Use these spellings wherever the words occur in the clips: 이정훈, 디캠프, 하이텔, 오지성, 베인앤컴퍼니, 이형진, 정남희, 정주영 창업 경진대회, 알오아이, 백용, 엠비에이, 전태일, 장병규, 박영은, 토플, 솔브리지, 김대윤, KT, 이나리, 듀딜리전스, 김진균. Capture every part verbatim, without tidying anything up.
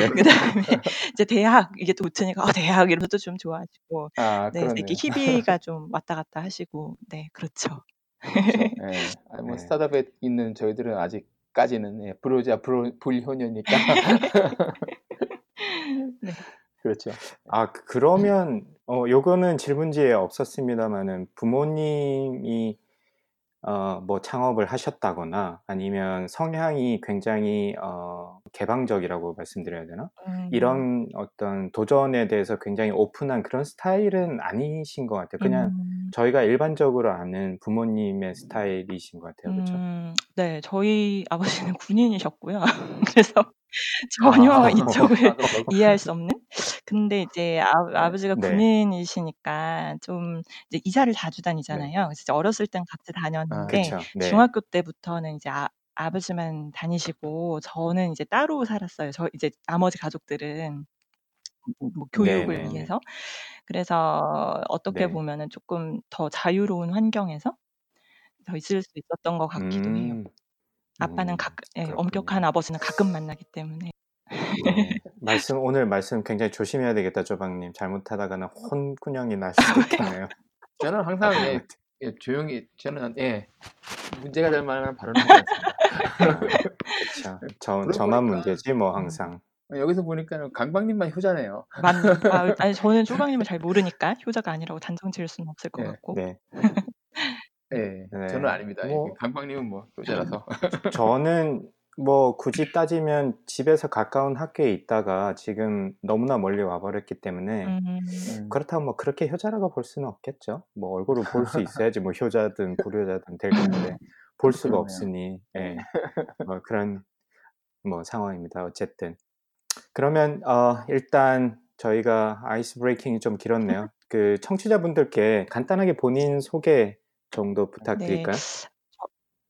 그다음에 이제 대학 이게 또 붙으니까 아 대학 이러면서 좀 좋아하시고. 아, 네, 이렇게 희비가 좀 왔다 갔다 하시고. 네, 그렇죠. 그렇죠. 네. 아니, 뭐 네. 스타트업에 있는 저희들은 아직까지는 예, 불효자 불 불효녀니까. 네. 그렇죠. 아 그러면 어 요거는 질문지에 없었습니다만은 부모님이 어 뭐 창업을 하셨다거나 아니면 성향이 굉장히 어 개방적이라고 말씀드려야 되나? 음. 이런 어떤 도전에 대해서 굉장히 오픈한 그런 스타일은 아니신 것 같아요. 그냥 음. 저희가 일반적으로 아는 부모님의 스타일이신 것 같아요. 그렇죠? 음, 네, 저희 아버지는 군인이셨고요. 그래서 전혀 아, 이쪽을 아, 이해할 수 없는. 근데 이제 아, 아버지가 네. 군인이시니까 좀 이제 이사를 자주 다니잖아요. 네. 그래서 이제 어렸을 땐 같이 다녔는데 아, 네. 중학교 때부터는 이제 아, 아버지만 다니시고 저는 이제 따로 살았어요. 저 이제 나머지 가족들은 뭐 교육을 네네. 위해서. 그래서 어떻게 네. 보면은 조금 더 자유로운 환경에서 더 있을 수 있었던 것 같기도 음. 해요. 아빠는 음, 가끔, 예, 엄격한 아버지는 가끔 만나기 때문에. 네, 말씀 오늘 말씀 굉장히 조심해야 되겠다, 조방님. 잘못하다가는 혼군형이 날 수도 있겠네요. 저는 항상 예, 예, 조용히 저는 예 문제가 될 만한 발언을 하지 않습니다. 아, 그렇죠. 저 저만 보니까, 문제지 뭐 항상. 여기서 보니까 강박님만 효자네요. 맞. 아, 아니 저는 조방님을 잘 모르니까 효자가 아니라고 단정 지을 수는 없을 것 예, 같고. 네. 네, 네, 저는 아닙니다. 뭐, 강박님은 뭐 효자라서. 저는 뭐 굳이 따지면 집에서 가까운 학교에 있다가 지금 너무나 멀리 와버렸기 때문에 음. 그렇다면 뭐 그렇게 효자라고 볼 수는 없겠죠. 뭐 얼굴을 볼 수 있어야지 뭐 효자든 불효자든 될 건데 볼 수가 없으니 네. 뭐 그런 뭐 상황입니다. 어쨌든 그러면 어, 일단 저희가 아이스 브레이킹이 좀 길었네요. 그 청취자분들께 간단하게 본인 소개 정도 부탁드릴까요? 네.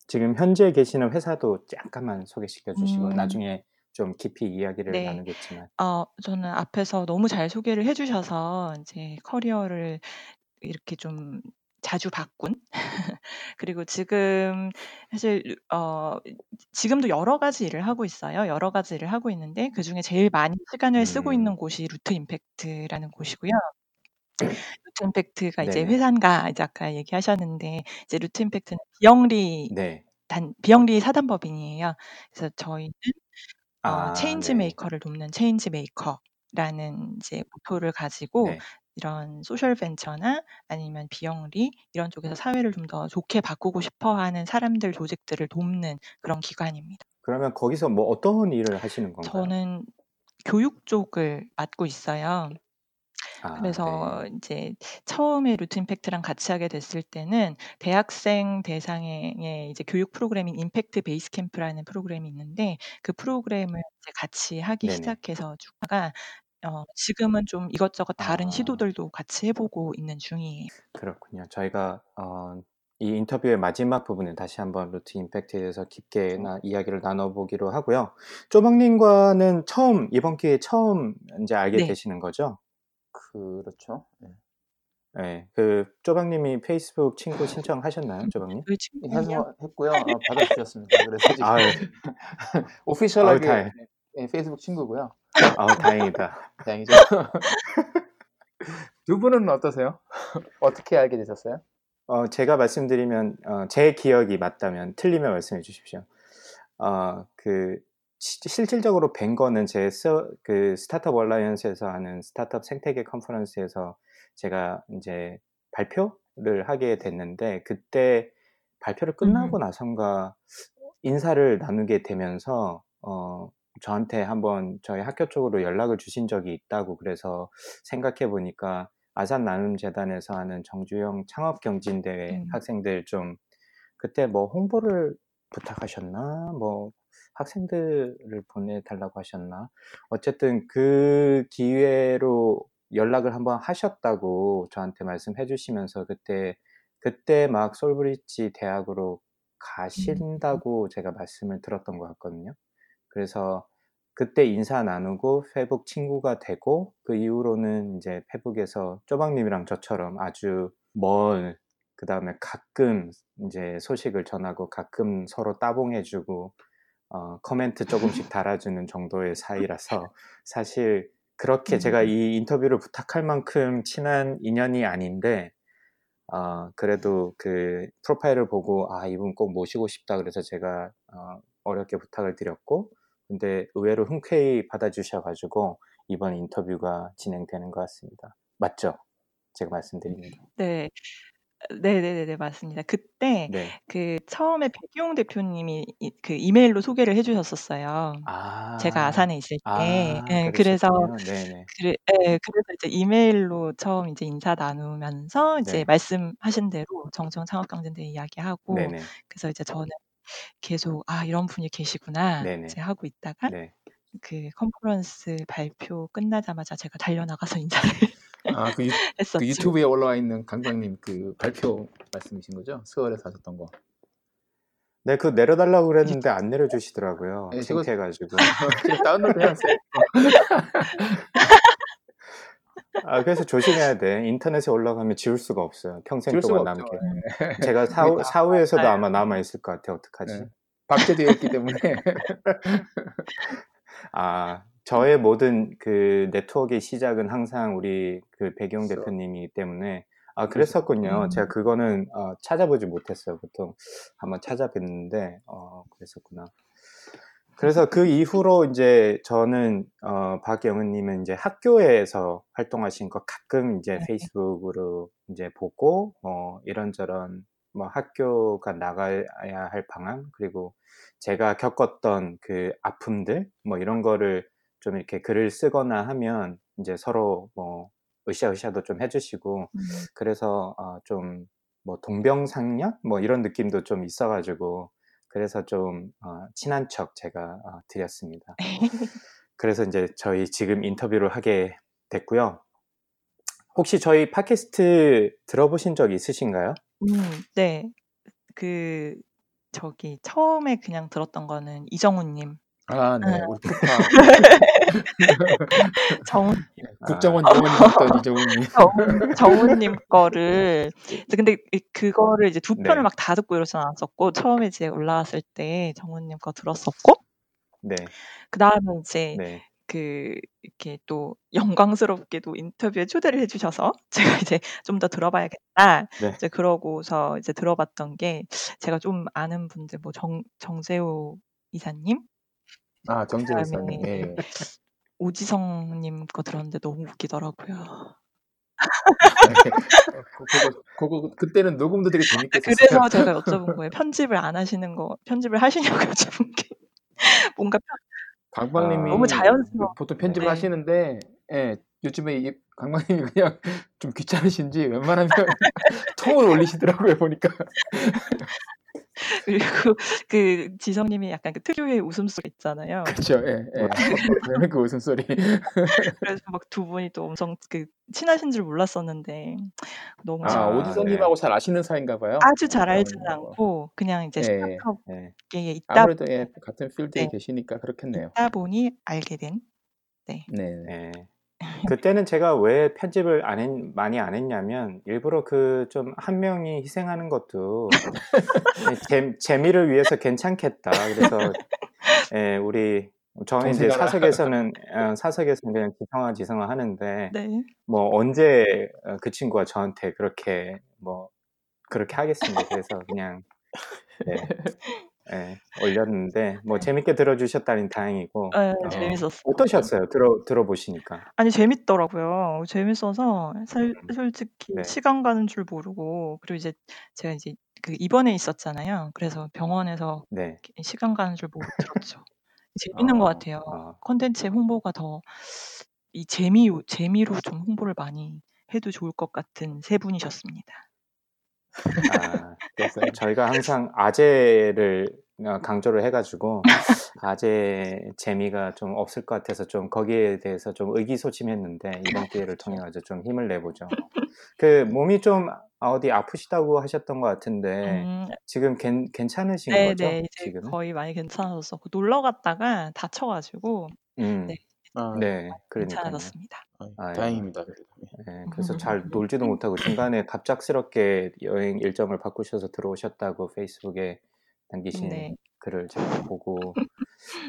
지금 현재 계시는 회사도 잠깐만 소개시켜 주시고 음. 나중에 좀 깊이 이야기를 네. 나누겠지만 어, 저는 앞에서 너무 잘 소개를 해주셔서 이제 커리어를 이렇게 좀 자주 바꾼 그리고 지금 사실 어, 지금도 여러 가지 일을 하고 있어요. 여러 가지 일을 하고 있는데 그중에 제일 많이 시간을 음. 쓰고 있는 곳이 루트 임팩트라는 곳이고요. 루트 임팩트가 네. 이제 회산가 이제 아까 얘기하셨는데 이제 루트 임팩트는 비영리 네. 단 비영리 사단법인이에요. 그래서 저희는 아, 어, 체인지 네. 메이커를 돕는 체인지 메이커라는 이제 목표를 가지고 네. 이런 소셜 벤처나 아니면 비영리 이런 쪽에서 사회를 좀 더 좋게 바꾸고 싶어하는 사람들 조직들을 돕는 그런 기관입니다. 그러면 거기서 뭐 어떤 일을 하시는 건가요? 저는 교육 쪽을 맡고 있어요. 그래서 아, 네. 이제 처음에 루트 임팩트랑 같이 하게 됐을 때는 대학생 대상의 이제 교육 프로그램인 임팩트 베이스 캠프라는 프로그램이 있는데 그 프로그램을 이제 같이 하기 네네. 시작해서 주가가 어, 지금은 좀 이것저것 다른 아, 시도들도 같이 해보고 있는 중이에요. 그렇군요. 저희가 어, 이 인터뷰의 마지막 부분에 다시 한번 루트 임팩트에 대해서 깊게 나, 이야기를 나눠보기로 하고요. 쪼박님과는 처음 이번 기회에 처음 이제 알게 네. 되시는 거죠? 그렇죠. 네. 네, 그 쪼박님이 페이스북 친구 신청하셨나요, 쪼박님? 했고요. 아, 받아주셨습니다. 그래서 지금 아, 네. 오피셜하게 아유, 네, 페이스북 친구고요. 아, 다행이다. 다행이죠. 두 분은 어떠세요? 어떻게 알게 되셨어요? 어, 제가 말씀드리면 어, 제 기억이 맞다면 틀리면 말씀해 주십시오. 어, 그 실질적으로 뵌 거는 제 그 스타트업 얼라이언스에서 하는 스타트업 생태계 컨퍼런스에서 제가 이제 발표를 하게 됐는데 그때 발표를 끝나고 음. 나선가 인사를 나누게 되면서 어 저한테 한번 저희 학교 쪽으로 연락을 주신 적이 있다고 그래서 생각해 보니까 아산나눔재단에서 하는 정주영 창업 경진대회 음. 학생들 좀 그때 뭐 홍보를 부탁하셨나 뭐 학생들을 보내달라고 하셨나? 어쨌든 그 기회로 연락을 한번 하셨다고 저한테 말씀해 주시면서 그때 그때 막 솔브리지 대학으로 가신다고 제가 말씀을 들었던 것 같거든요. 그래서 그때 인사 나누고 페북 친구가 되고 그 이후로는 이제 페북에서 쪼박님이랑 저처럼 아주 먼 그 다음에 가끔 이제 소식을 전하고 가끔 서로 따봉해주고 어, 코멘트 조금씩 달아주는 정도의 사이라서 사실 그렇게 제가 이 인터뷰를 부탁할 만큼 친한 인연이 아닌데 어, 그래도 그 프로파일을 보고 아 이분 꼭 모시고 싶다 그래서 제가 어, 어렵게 부탁을 드렸고 근데 의외로 흔쾌히 받아주셔가지고 이번 인터뷰가 진행되는 것 같습니다. 맞죠? 제가 말씀드립니다. 네. 네네네 맞습니다. 그때 네. 그 처음에 백용 대표님이 이, 그 이메일로 소개를 해주셨었어요. 아, 제가 아산에 있을 때. 아, 네, 그래서 네네. 그래, 네, 그래서 이제 이메일로 처음 이제 인사 나누면서 이제 네. 말씀하신 대로 정주영 창업 경진대회 이야기하고 네네. 그래서 이제 저는 계속 아 이런 분이 계시구나 네네. 이제 하고 있다가 네. 그 컨퍼런스 발표 끝나자마자 제가 달려나가서 인사를. 아, 그, 유, 그 유튜브에 올라와 있는 강장님 그 발표 말씀이신 거죠? 수월에서 하셨던 거. 네, 그 내려달라고 그랬는데 안 내려주시더라고요. 네, 창피해가지고. 지금 다운로드 해놨어요. 아, 그래서 조심해야 돼. 인터넷에 올라가면 지울 수가 없어요. 평생 동안 남게. 네. 제가 사후, 사후에서도 아유. 아마 남아있을 것 같아요. 어떡하지? 네. 박제되어 있기 때문에. 아... 저의 모든 그 네트워크의 시작은 항상 우리 그 백영 대표님이기 때문에 아 그랬었군요. 음. 제가 그거는 어, 찾아보지 못했어요. 보통 한번 찾아뵀는데 어 그랬었구나. 그래서 그 이후로 이제 저는 어 박영은님은 이제 학교에서 활동하신 거 가끔 이제 페이스북으로 이제 보고 어 이런저런 뭐 학교가 나가야 할 방안 그리고 제가 겪었던 그 아픔들 뭐 이런 거를 좀 이렇게 글을 쓰거나 하면 이제 서로 뭐 으쌰으쌰도 좀 해주시고 음. 그래서 어 좀 뭐 동병상련 뭐 이런 느낌도 좀 있어가지고 그래서 좀 어 친한 척 제가 어 드렸습니다. 그래서 이제 저희 지금 인터뷰를 하게 됐고요. 혹시 저희 팟캐스트 들어보신 적 있으신가요? 음, 네, 그 저기 처음에 그냥 들었던 거는 이정훈님. 아, 네. 우리 국화. 정훈. 국정원 영원이었던 이정훈님. 정훈님 거를. 근데 그거를 이제 두 편을 네. 막 다 듣고 이러진 않았었고, 처음에 이제 올라왔을 때 정훈님 거 들었었고, 네. 그 다음에 이제 네. 그, 이렇게 또 영광스럽게도 인터뷰에 초대를 해주셔서 제가 이제 좀 더 들어봐야겠다. 네. 이제 그러고서 이제 들어봤던 게 제가 좀 아는 분들, 뭐 정, 정재호 이사님? 아, 정재일사님. 네. 오지성님 거 들었는데 너무 웃기더라고요. 그거, 그거, 그때는 녹음도 되게 재밌게 했어요. 그래서 제가 여쭤본 거예요. 편집을 안 하시는 거, 편집을 하시냐고 여쭤본 게 뭔가 강박님이 아, 너무 자연스러워. 보통 편집을 네. 하시는데 예, 요즘에 강박님이 그냥 좀 귀찮으신지 웬만하면 통으로 올리시더라고요 보니까. 그리고 그 지성님이 약간 그 특유의 웃음소리 있잖아요. 그렇죠, 예, 예. 그 웃음소리. 그래서 막 두 분이 또 엄청 그 친하신 줄 몰랐었는데 너무. 아 잘... 오지성님하고 네. 잘 아시는 사이인가 봐요. 아주 잘 알지는 않고 그냥 이제 스타트업에 예. 예. 있다. 아무래도 예, 같은 필드에 네. 계시니까 그렇겠네요. 있다 보니 알게 된. 네. 네. 네. 그때는 제가 왜 편집을 안 했, 많이 안 했냐면 일부러 그 좀 한 명이 희생하는 것도 재, 재미를 위해서 괜찮겠다. 그래서 예, 우리 저는 이제 사석에서는 사석에서는 그냥 지성아 지성아 하는데 네. 뭐 언제 그 친구가 저한테 그렇게 뭐 그렇게 하겠습니다. 그래서 그냥 네. 네, 올렸는데 뭐 재밌게 들어주셨다니 다행이고 네, 어, 재밌었어요. 어떠셨어요? 들어 들어보시니까? 아니 재밌더라고요. 재밌어서 살, 솔직히 네. 시간 가는 줄 모르고 그리고 이제 제가 이제 그 입원해 있었잖아요. 그래서 병원에서 네. 시간 가는 줄 모르고 들었죠. 재밌는 어, 것 같아요. 어. 콘텐츠의 홍보가 더 이 재미 재미로 좀 홍보를 많이 해도 좋을 것 같은 세 분이셨습니다. 아, 그래서 저희가 항상 아재를 강조를 해가지고 아재 재미가 좀 없을 것 같아서 좀 거기에 대해서 좀 의기소침했는데 이번 기회를 통해 가지고 좀 힘을 내보죠. 그 몸이 좀 어디 아프시다고 하셨던 것 같은데 음... 지금 괜, 괜찮으신 네네, 거죠? 네, 이제 지금은? 거의 많이 괜찮아졌어. 놀러 갔다가 다쳐가지고 음. 네. 아, 네, 그러니까요. 괜찮아졌습니다. 아, 다행입니다. 네, 그래서 잘 놀지도 못하고 중간에 갑작스럽게 여행 일정을 바꾸셔서 들어오셨다고 페이스북에 남기신 네. 글을 제가 보고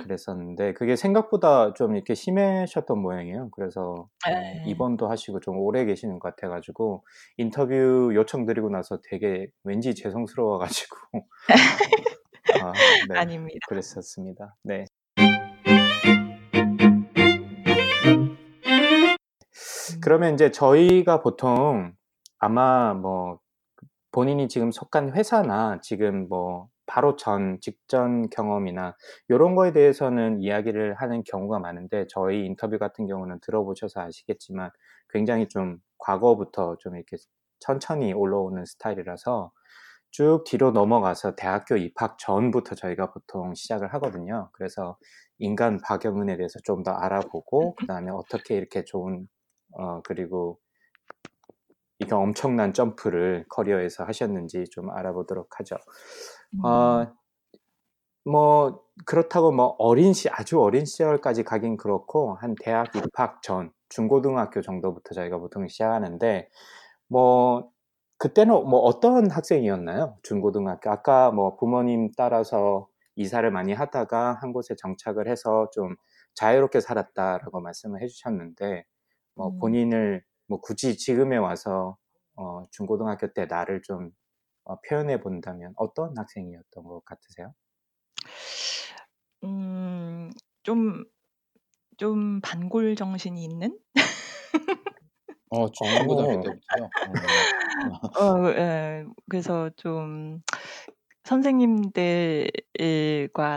그랬었는데 그게 생각보다 좀 이렇게 심해셨던 모양이에요. 그래서 네, 입원도 하시고 좀 오래 계시는 것 같아가지고 인터뷰 요청 드리고 나서 되게 왠지 죄송스러워가지고 아, 네, 아닙니다. 그랬었습니다. 네. 그러면 이제 저희가 보통 아마 뭐 본인이 지금 속한 회사나 지금 뭐 바로 전 직전 경험이나 이런 거에 대해서는 이야기를 하는 경우가 많은데 저희 인터뷰 같은 경우는 들어보셔서 아시겠지만 굉장히 좀 과거부터 좀 이렇게 천천히 올라오는 스타일이라서 쭉 뒤로 넘어가서 대학교 입학 전부터 저희가 보통 시작을 하거든요. 그래서 인간 박영은에 대해서 좀 더 알아보고 그 다음에 어떻게 이렇게 좋은 어 그리고 이게 엄청난 점프를 커리어에서 하셨는지 좀 알아보도록 하죠. 어, 뭐 그렇다고 뭐 어린 시 아주 어린 시절까지 가긴 그렇고 한 대학 입학 전 중고등학교 정도부터 저희가 보통 시작하는데 뭐 그때는 뭐 어떤 학생이었나요? 중고등학교 아까 뭐 부모님 따라서 이사를 많이 하다가 한 곳에 정착을 해서 좀 자유롭게 살았다라고 말씀을 해주셨는데 뭐 본인을 뭐 굳이 지금에 와서 어 중고등학교 때 나를 좀 어 표현해 본다면 어떤 학생이었던 것 같으세요? 음, 좀, 좀 반골 정신이 있는? 어, 중고등학교 때부터요. 어, 예, 그래서 좀 선생님들과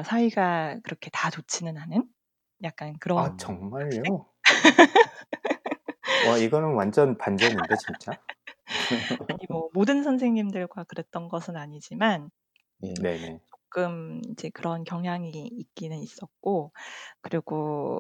사이가 그렇게 다 좋지는 않은 약간 그런. 아, 정말요? 와, 이거는 완전 반전인데 진짜. 아니 뭐 모든 선생님들과 그랬던 것은 아니지만 네네. 조금 이제 그런 경향이 있기는 있었고 그리고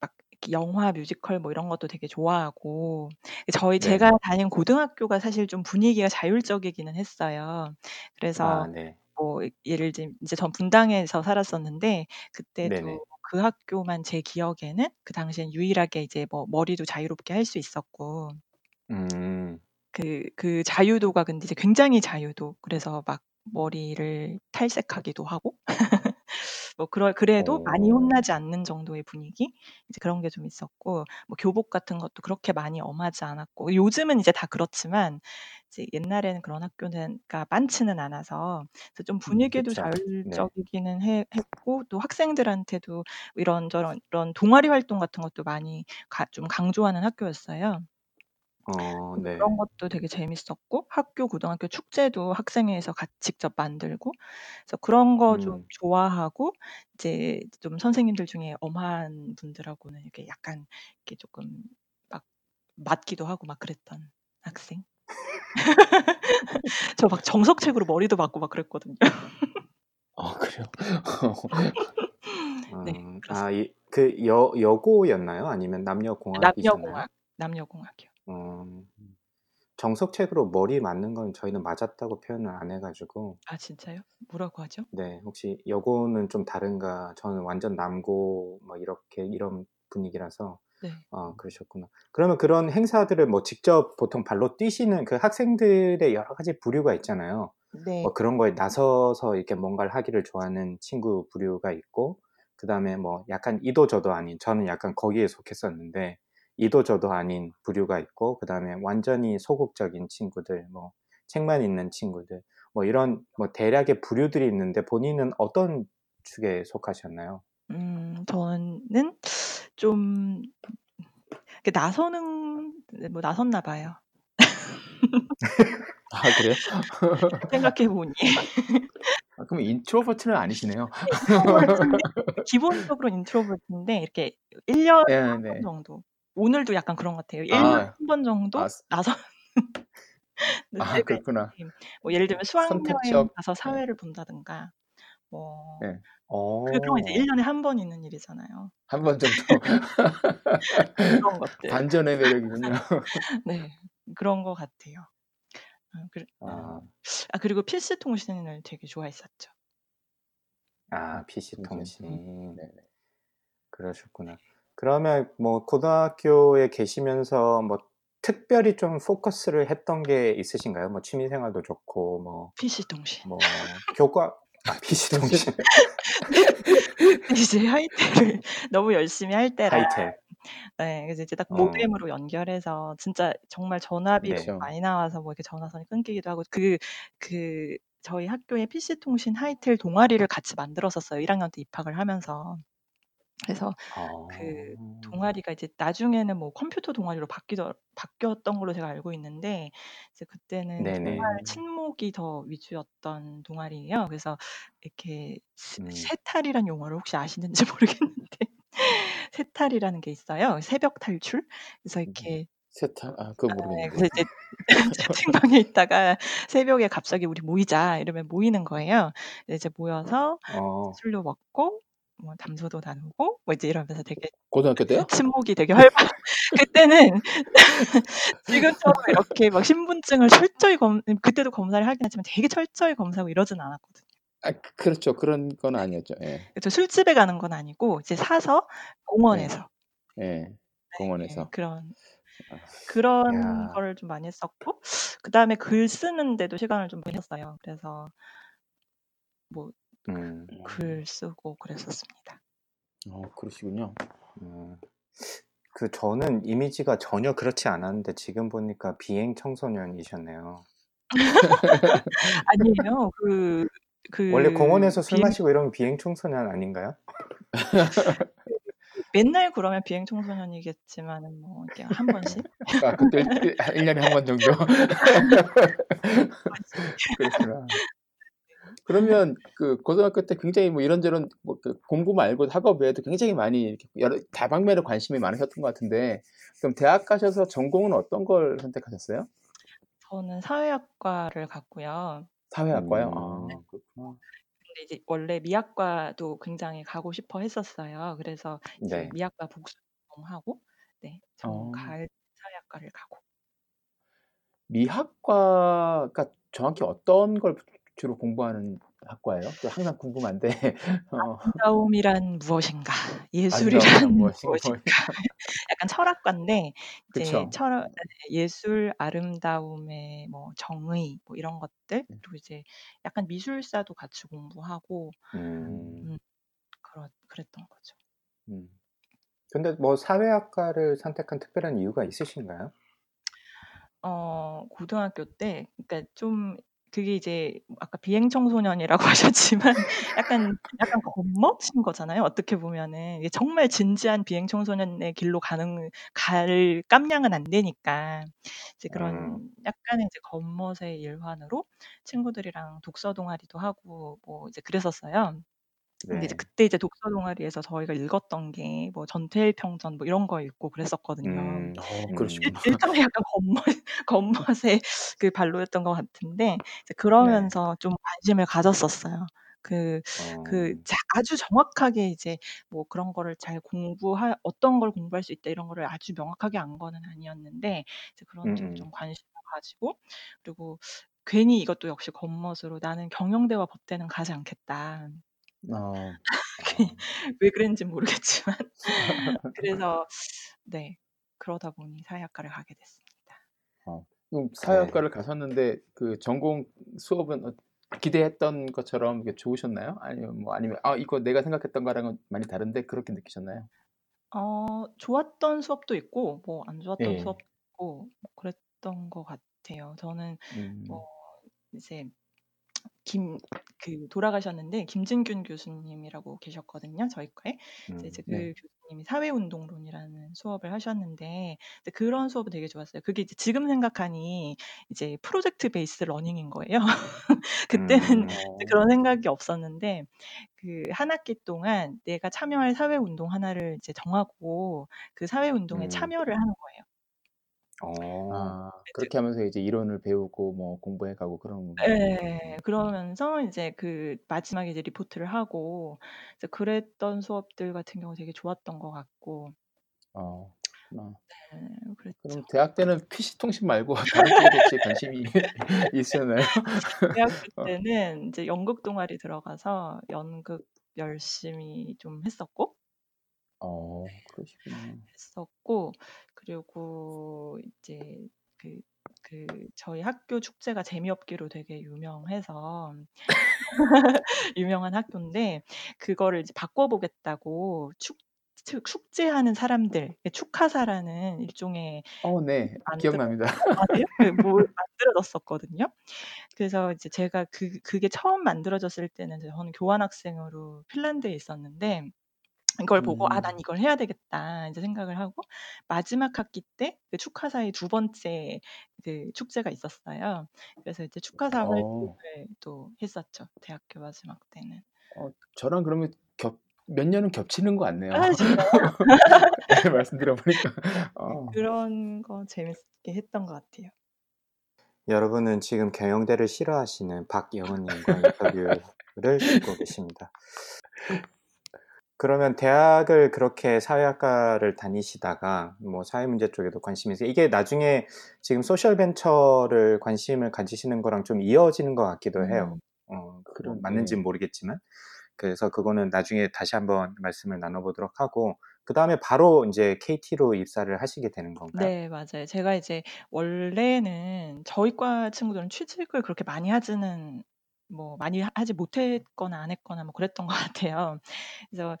막 영화 뮤지컬 뭐 이런 것도 되게 좋아하고 저희 네네. 제가 다닌 고등학교가 사실 좀 분위기가 자율적이기는 했어요. 그래서 아, 네. 뭐 예를 들면 이제 전 분당에서 살았었는데 그때도 네네. 그 학교만 제 기억에는 그 당시엔 유일하게 이제 뭐 머리도 자유롭게 할 수 있었고 음. 그, 그 자유도가 근데 이제 굉장히 자유도 그래서 막 머리를 탈색하기도 하고 뭐 그러, 그래도 오. 많이 혼나지 않는 정도의 분위기 이제 그런 게 좀 있었고 뭐 교복 같은 것도 그렇게 많이 엄하지 않았고 요즘은 이제 다 그렇지만 이제 옛날에는 그런 학교는 그러니까 많지는 않아서 그래서 좀 분위기도 음, 자율적이기는 네. 했고 또 학생들한테도 이런저런 이런 동아리 활동 같은 것도 많이 가, 좀 강조하는 학교였어요. 어, 네. 그런 것도 되게 재밌었고 학교 고등학교 축제도 학생회에서 같이 직접 만들고 그래서 그런 거 좀 음. 좋아하고 이제 좀 선생님들 중에 엄한 분들하고는 이렇게 약간 이렇게 조금 막 맞기도 하고 막 그랬던 학생. 저 막 정석책으로 머리도 맞고 막 그랬거든요. 아 그래요? 네. 음, 아 그 여 여고였나요? 아니면 남녀공학? 남녀공학. 남녀공학이요. 어, 정석책으로 머리 맞는 건 저희는 맞았다고 표현을 안 해가지고 아 진짜요? 뭐라고 하죠? 네 혹시 여고는 좀 다른가 저는 완전 남고 뭐 이렇게 이런 분위기라서 네. 어, 그러셨구나. 그러면 그런 행사들을 뭐 직접 보통 발로 뛰시는 그 학생들의 여러 가지 부류가 있잖아요. 네. 뭐 그런 거에 나서서 이렇게 뭔가를 하기를 좋아하는 친구 부류가 있고 그 다음에 뭐 약간 이도 저도 아닌 저는 약간 거기에 속했었는데 이도 저도 아닌 부류가 있고 그 다음에 완전히 소극적인 친구들, 뭐 책만 읽는 친구들, 뭐 이런 뭐 대략의 부류들이 있는데 본인은 어떤 축에 속하셨나요? 음, 저는 좀 나서는 뭐 나섰나 봐요. 아 그래요? 생각해 보니. 아, 그럼 인트로버트는 아니시네요. 기본적으로 인트로버트인데 이렇게 일 년에 네, 한 번 네. 정도. 오늘도 약간 그런 것 같아요. 일 년에 아, 한 번 정도 아, 나서 아, 그렇구나. 뭐 예를 들면 수학여행 가서 사회를 본다든가 뭐 네. 그런 이제 일 년에 한 번 있는 일이잖아요. 한 번 정도. 그런 것들. 반전의 매력이군요. 네, 그런 것 같아요. 그, 아. 아 그리고 피씨 통신을 되게 좋아했었죠. 아 피씨 통신. 음. 네, 그러셨구나. 그러면 뭐 고등학교에 계시면서 뭐 특별히 좀 포커스를 했던 게 있으신가요? 뭐 취미 생활도 좋고 뭐 피씨 통신. 뭐 교과 아, 피씨 통신. 이제 하이텔을 너무 열심히 할 때라. 하이텔. 네, 그래서 이제 딱 모뎀으로 어. 연결해서 진짜 정말 전압이 네. 많이 나와서 뭐 이렇게 전화선이 끊기기도 하고 그 그 저희 학교에 피씨 통신 하이텔 동아리를 같이 만들었었어요. 일 학년 때 입학을 하면서. 그래서 어... 그 동아리가 이제 나중에는 뭐 컴퓨터 동아리로 바뀌더, 바뀌었던 걸로 제가 알고 있는데 이제 그때는 네네. 정말 친목이 더 위주였던 동아리예요. 그래서 이렇게 음. 세탈이란 용어를 혹시 아시는지 모르겠는데 세탈이라는 게 있어요. 새벽 탈출. 그래서 이렇게 음. 세탈? 아, 그거 모르겠네. 아, 그래서 이제 채팅방에 있다가 새벽에 갑자기 우리 모이자 이러면 모이는 거예요. 이제 모여서 어... 술도 먹고 뭐 담소도 나누고 뭐 이제 이러면서 되게 고등학교 때요? 친목이 되게 활발. 그때는 지금처럼 이렇게 막 신분증을 철저히 검 그때도 검사를 하긴 하지만 되게 철저히 검사하고 이러진 않았거든요. 아 그렇죠. 그런 건 아니었죠. 예. 그렇죠. 술집에 가는 건 아니고 이제 사서 공원에서. 예. 예. 공원에서. 네, 그런 그런 야. 거를 좀 많이 했었고 그 다음에 글 쓰는데도 시간을 좀 보냈어요. 그래서 뭐. 음. 글 쓰고 그랬었습니다. 어, 그러시군요. 음. 그 저는 이미지가 전혀 그렇지 않았는데 지금 보니까 비행 청소년이셨네요. 아니에요. 그, 그 원래 공원에서 술 비행... 마시고 이러면 비행 청소년 아닌가요? 맨날 그러면 비행 청소년이겠지만은 뭐 이렇게 한 번씩. 아, 그때 일 년에 한 번 정도. 그렇구나. 그러면 그 고등학교 때 굉장히 뭐 이런저런 뭐 그 공부 말고 학업 외에도 굉장히 많이 이렇게 여러 다방면에 관심이 많으셨던 것 같은데 그럼 대학 가셔서 전공은 어떤 걸 선택하셨어요? 저는 사회학과를 갔고요. 사회학과요? 음. 아, 그렇구나. 근데 이제 원래 미학과도 굉장히 가고 싶어 했었어요. 그래서 네. 미학과 복수 전공하고 네, 전공할 어. 사회학과를 가고. 미학과가 정확히 어떤 걸 주로 공부하는 학과예요? 또 항상 궁금한데 어. 아름다움이란 무엇인가? 예술이란 아름다움이란 무엇인가? 약간 철학과인데 이제 철, 예술, 아름다움의 뭐 정의 뭐 이런 것들 그리고 이제 약간 미술사도 같이 공부하고 음. 음, 그렇, 그랬던 거죠. 음. 근데 뭐 사회학과를 선택한 특별한 이유가 있으신가요? 어 고등학교 때 그러니까 좀 그게 이제 아까 비행 청소년이라고 하셨지만 약간 약간 겁먹신 거잖아요. 어떻게 보면은 이게 정말 진지한 비행 청소년의 길로 가는 갈 깜냥은 안 되니까 이제 그런 약간의 이제 겁멋의 일환으로 친구들이랑 독서 동아리도 하고 뭐 이제 그랬었어요. 근데 네. 이제 그때 이제 독서 동아리에서 저희가 읽었던 게 뭐 전태일 평전 뭐 이런 거 읽고 그랬었거든요. 음, 어, 그러시구나. 일단 약간 겉멋 겉멋의 그 발로였던 것 같은데 이제 그러면서 네. 좀 관심을 가졌었어요. 그, 어. 그 아주 정확하게 이제 뭐 그런 거를 잘 공부할 어떤 걸 공부할 수 있다 이런 거를 아주 명확하게 안 거는 아니었는데 이제 그런 좀 좀 음. 관심을 가지고 그리고 괜히 이것도 역시 겉멋으로 나는 경영대와 법대는 가지 않겠다. 어. 왜 그랬는지 모르겠지만 그래서 네 그러다 보니 사회학과를 가게 됐습니다. 어, 그럼 사회학과를 네. 가셨는데 그 전공 수업은 기대했던 것처럼 좋으셨나요? 아니면 뭐 아니면 아 이거 내가 생각했던 거랑은 많이 다른데 그렇게 느끼셨나요? 어 좋았던 수업도 있고 뭐 안 좋았던 네. 수업도 있고 그랬던 것 같아요. 저는 음. 뭐 이제 김, 그 돌아가셨는데 김진균 교수님이라고 계셨거든요. 저희 과에. 음, 이제 그 네. 교수님이 사회운동론이라는 수업을 하셨는데 그런 수업은 되게 좋았어요. 그게 이제 지금 생각하니 이제 프로젝트 베이스 러닝인 거예요. 그때는 음, 그런 생각이 없었는데 그 한 학기 동안 내가 참여할 사회운동 하나를 이제 정하고 그 사회운동에 음. 참여를 하는 거예요. 어, 아, 이제 그렇게 하면서 이제 이론을 배우고 뭐 공부해가고 그런 건가요? 예, 그러면서 이제 그 마지막에 이제 리포트를 하고 이제 그랬던 수업들 같은 경우 되게 좋았던 것 같고. 어, 그렇구나. 네, 그랬죠. 그럼 대학 때는 피씨 통신 말고 다른 쪽에 혹시 관심이 있었나요? 대학교 어, 때는 이제 연극 동아리 들어가서 연극 열심히 좀 했었고 어, 그러시구나. 했었고 그리고 이제 그, 그 저희 학교 축제가 재미없기로 되게 유명해서 유명한 학교인데 그거를 이제 바꿔보겠다고 축 축- 축제하는 사람들, 축하사라는 일종의 어, 네, 만들어 기억납니다. 아, 네? 그뭘 만들어졌었거든요. 그래서 이제 제가 그 그게 처음 만들어졌을 때는 이제 저는 교환학생으로 핀란드에 있었는데 이걸 보고 아 음, 난 이걸 해야 되겠다 이제 생각을 하고 마지막 학기 때그 축하사의 두 번째 그 축제가 있었어요. 그래서 이제 축하사 어, 활동을 또 했었죠. 대학교 마지막 때는. 어, 저랑 그러면 겹, 몇 년은 겹치는 거 같네요. 아 진짜요? 네, 말씀 들어보니까. 네, 어, 그런 거 재밌게 했던 것 같아요. 여러분은 지금 경영대를 싫어하시는 박영은님과 인터뷰를 듣고 계십니다. 그러면 대학을 그렇게 사회학과를 다니시다가 뭐 사회문제 쪽에도 관심이 있어요. 이게 나중에 지금 소셜벤처를 관심을 가지시는 거랑 좀 이어지는 것 같기도 해요. 음, 어, 뭐 맞는지 그러네. 모르겠지만. 그래서 그거는 나중에 다시 한번 말씀을 나눠보도록 하고, 그 다음에 바로 이제 케이티로 입사를 하시게 되는 건가요? 네, 맞아요. 제가 이제 원래는 저희 과 친구들은 취직을 그렇게 많이 하지는 뭐 많이 하- 하지 못했거나 안 했거나 뭐 그랬던 것 같아요. 그래서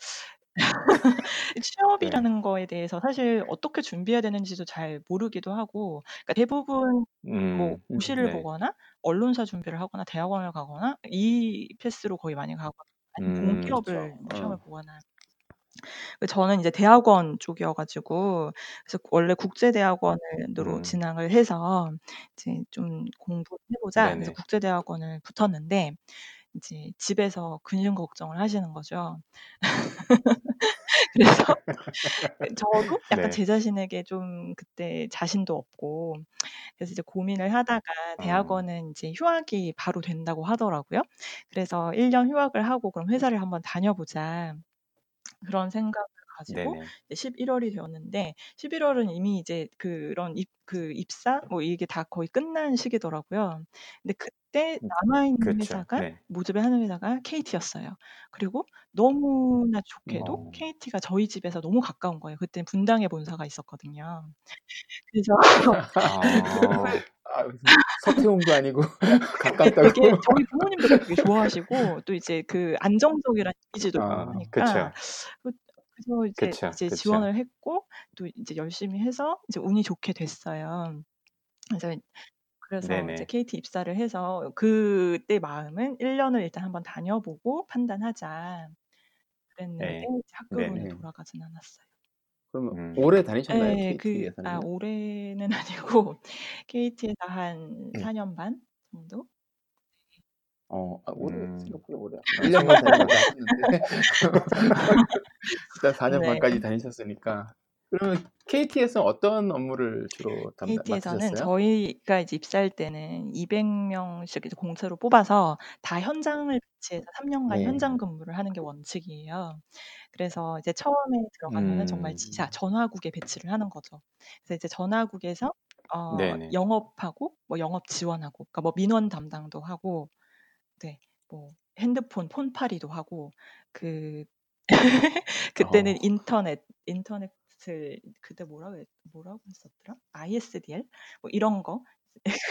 네. 취업이라는 거에 대해서 사실 어떻게 준비해야 되는지도 잘 모르기도 하고, 그러니까 대부분 뭐 음, 음, 고시를 네. 보거나 언론사 준비를 하거나 대학원을 가거나 이 패스로 거의 많이 가거나 아니면 음, 그쵸. 공기업을 뭐 시험을 어, 보거나 저는 이제 대학원 쪽이어가지고 그래서 원래 국제대학원으로 음, 진학을 해서 이제 좀 공부를 해보자 그래서 네네. 국제대학원을 붙었는데 이제 집에서 근심 걱정을 하시는 거죠. 그래서 저도 약간 네. 제 자신에게 좀 그때 자신도 없고 그래서 이제 고민을 하다가 어, 대학원은 이제 휴학이 바로 된다고 하더라고요. 그래서 일 년 휴학을 하고 그럼 회사를 한번 다녀보자. 그런 생각을 가지고 네네. 이제 십일 월이 되었는데 십일 월은 이미 이제 그런 입, 그 입사 뭐 이게 다 거의 끝난 시기더라고요. 근데 그때 남아 있는 그쵸. 회사가 네. 모집을 하는 회사가 케이티였어요. 그리고 너무나 좋게도 어, 케이티가 저희 집에서 너무 가까운 거예요. 그때 분당에 본사가 있었거든요. 그래서 아, 아, 무슨 서태웅도 아니고 그러니까 가깝다고. 되게 저희 부모님도 되게 좋아하시고 또 이제 그 안정적이라는 이미지도 있고 아, 하니까 그쵸. 그- 그래서 이제 그쵸. 이제 그쵸. 지원을 했고 또 이제 열심히 해서 이제 운이 좋게 됐어요. 그래서 그래서 이제 네네. 케이티 입사를 해서 그때 마음은 일 년을 일단 한번 다녀보고 판단하자 그랬는데 네. 이제 학교로는 네네. 음, 돌아가진 않았어요. 그러면 음, 오래 다니셨나요? 예, 케이티 그, 아, 예산에는? 올해는 아니고, 케이티에서 한 네. 사 년 반 정도? 어, 아, 오래, 음, 생각보다 오래. 일 년 반 생각보다. 다닌다고 하셨는데. 그쵸. 일단 사 년 네. 반까지 다니셨으니까. 그러면 케이티에서는 어떤 업무를 주로 담당, 케이티에서는 맡으셨어요? 저희가 이제 입사할 때는 이백 명씩 이제 공채로 뽑아서 다 현장을 배치해서 삼 년간 네. 현장 근무를 하는 게 원칙이에요. 그래서 이제 처음에 들어가면은 정말 음, 지사 전화국에 배치를 하는 거죠. 그래서 이제 전화국에서 어, 네네. 영업하고 뭐 영업 지원하고 그러니까 뭐 민원 담당도 하고 네, 뭐 핸드폰 폰팔이도 하고 그 그때는 어, 인터넷 인터넷을 그때 뭐라고 했- 뭐라고 했었더라? 아이에스디엘 뭐 이런 거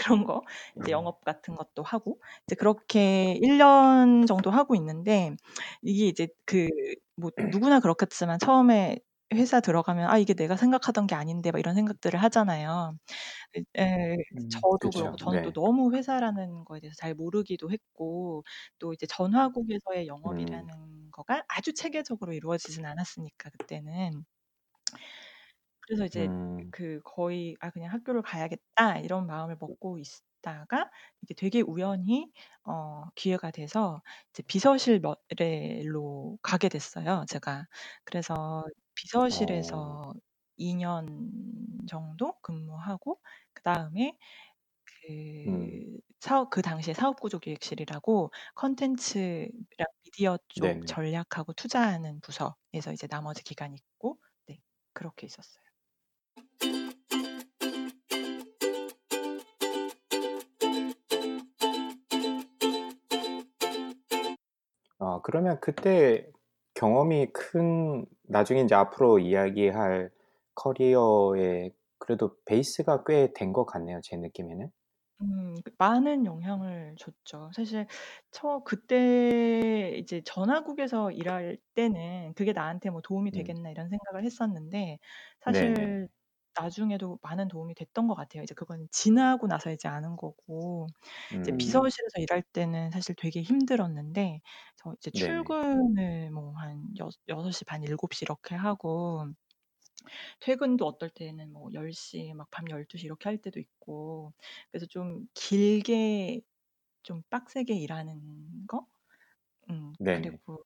그런 거 이제 음, 영업 같은 것도 하고 이제 그렇게 일 년 정도 하고 있는데 이게 이제 그 뭐 누구나 그렇겠지만 처음에 회사 들어가면 아 이게 내가 생각하던 게 아닌데 막 이런 생각들을 하잖아요. 에, 음, 저도 그렇고 그쵸. 저는 또 네. 너무 회사라는 거에 대해서 잘 모르기도 했고 또 이제 전화국에서의 음, 영업이라는 거가 아주 체계적으로 이루어지진 않았으니까 그때는 그래서 이제 음, 그 거의 아 그냥 학교를 가야겠다 이런 마음을 먹고 있다가 이게 되게 우연히 어 기회가 돼서 이제 비서실 면회로 가게 됐어요 제가 그래서 어, 비서실에서 이 년 정도 근무하고 그 다음에 그, 음. 사업, 그 당시에 사업구조기획실이라고 컨텐츠랑 미디어 쪽 네네. 전략하고 투자하는 부서에서 이제 나머지 기간이 있고 네, 그렇게 있었어요. 아, 그러면 그때 경험이 큰, 나중에 이제 앞으로 이야기할 커리어에 그래도 베이스가 꽤 된 것 같네요, 제 느낌에는. 음, 많은 영향을 줬죠. 사실 처 그때 이제 전화국에서 일할 때는 그게 나한테 뭐 도움이 음. 되겠나 이런 생각을 했었는데 네네. 사실 나중에도 많은 도움이 됐던 것 같아요. 이제 그건 지나고 나서 이제 아는 거고 이제 음, 비서실에서 일할 때는 사실 되게 힘들었는데 저 이제 네네. 출근을 뭐 한 여섯 시 반, 일곱 시 이렇게 하고 퇴근도 어떨 때는 뭐 열 시, 막 밤 열두 시 이렇게 할 때도 있고. 그래서 좀 길게, 좀 빡세게 일하는 거? 음, 네네. 그리고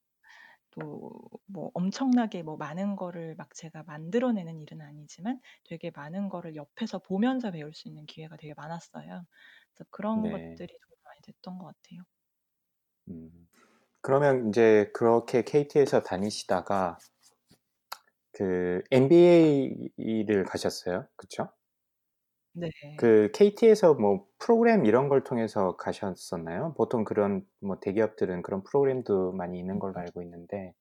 또 뭐 엄청나게 뭐 많은 거를 막 제가 만들어내는 일은 아니지만 되게 많은 거를 옆에서 보면서 배울 수 있는 기회가 되게 많았어요. 그래서 그런 네. 것들이 도움이 많이 됐던 것 같아요. 음. 그러면 이제 그렇게 케이티에서 다니시다가 그 엠비에이를 가셨어요? 그쵸? 네. 그 케이티에서 뭐 프로그램 이런 걸 통해서 가셨었나요? 보통 그런 뭐 대기업들은 그런 프로그램도 많이 있는 걸로 알고 있는데.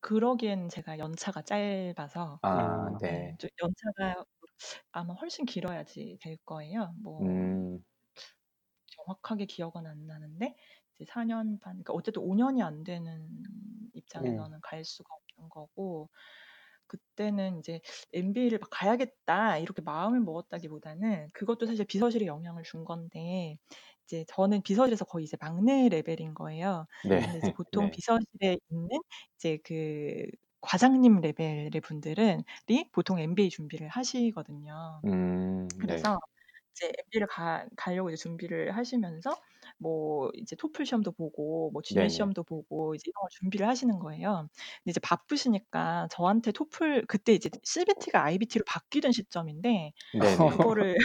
그러기엔 제가 연차가 짧아서 아, 예, 네. 좀 연차가 아마 훨씬 길어야지 될 거예요. 뭐 음, 정확하게 기억은 안 나는데 이제 사 년 반, 그러니까 어쨌든 오 년이 안 되는 음, 입장에서는 갈 수가 없는 거고 그때는 이제 엠비에이를 막 가야겠다 이렇게 마음을 먹었다기보다는 그것도 사실 비서실에 영향을 준 건데 이제 저는 비서실에서 거의 이제 막내 레벨인 거예요. 네, 근데 이제 보통 네. 비서실에 있는 이제 그 과장님 레벨의 분들은 이 보통 엠비에이 준비를 하시거든요. 음, 네. 그래서 이제 엠비를 가, 가려고 이제 준비를 하시면서 뭐 이제 토플 시험도 보고 뭐 지면 네네. 시험도 보고 이제 이런 걸 준비를 하시는 거예요. 근데 이제 바쁘시니까 저한테 토플 그때 이제 씨비티가 아이비티로 바뀌던 시점인데 네네. 이거를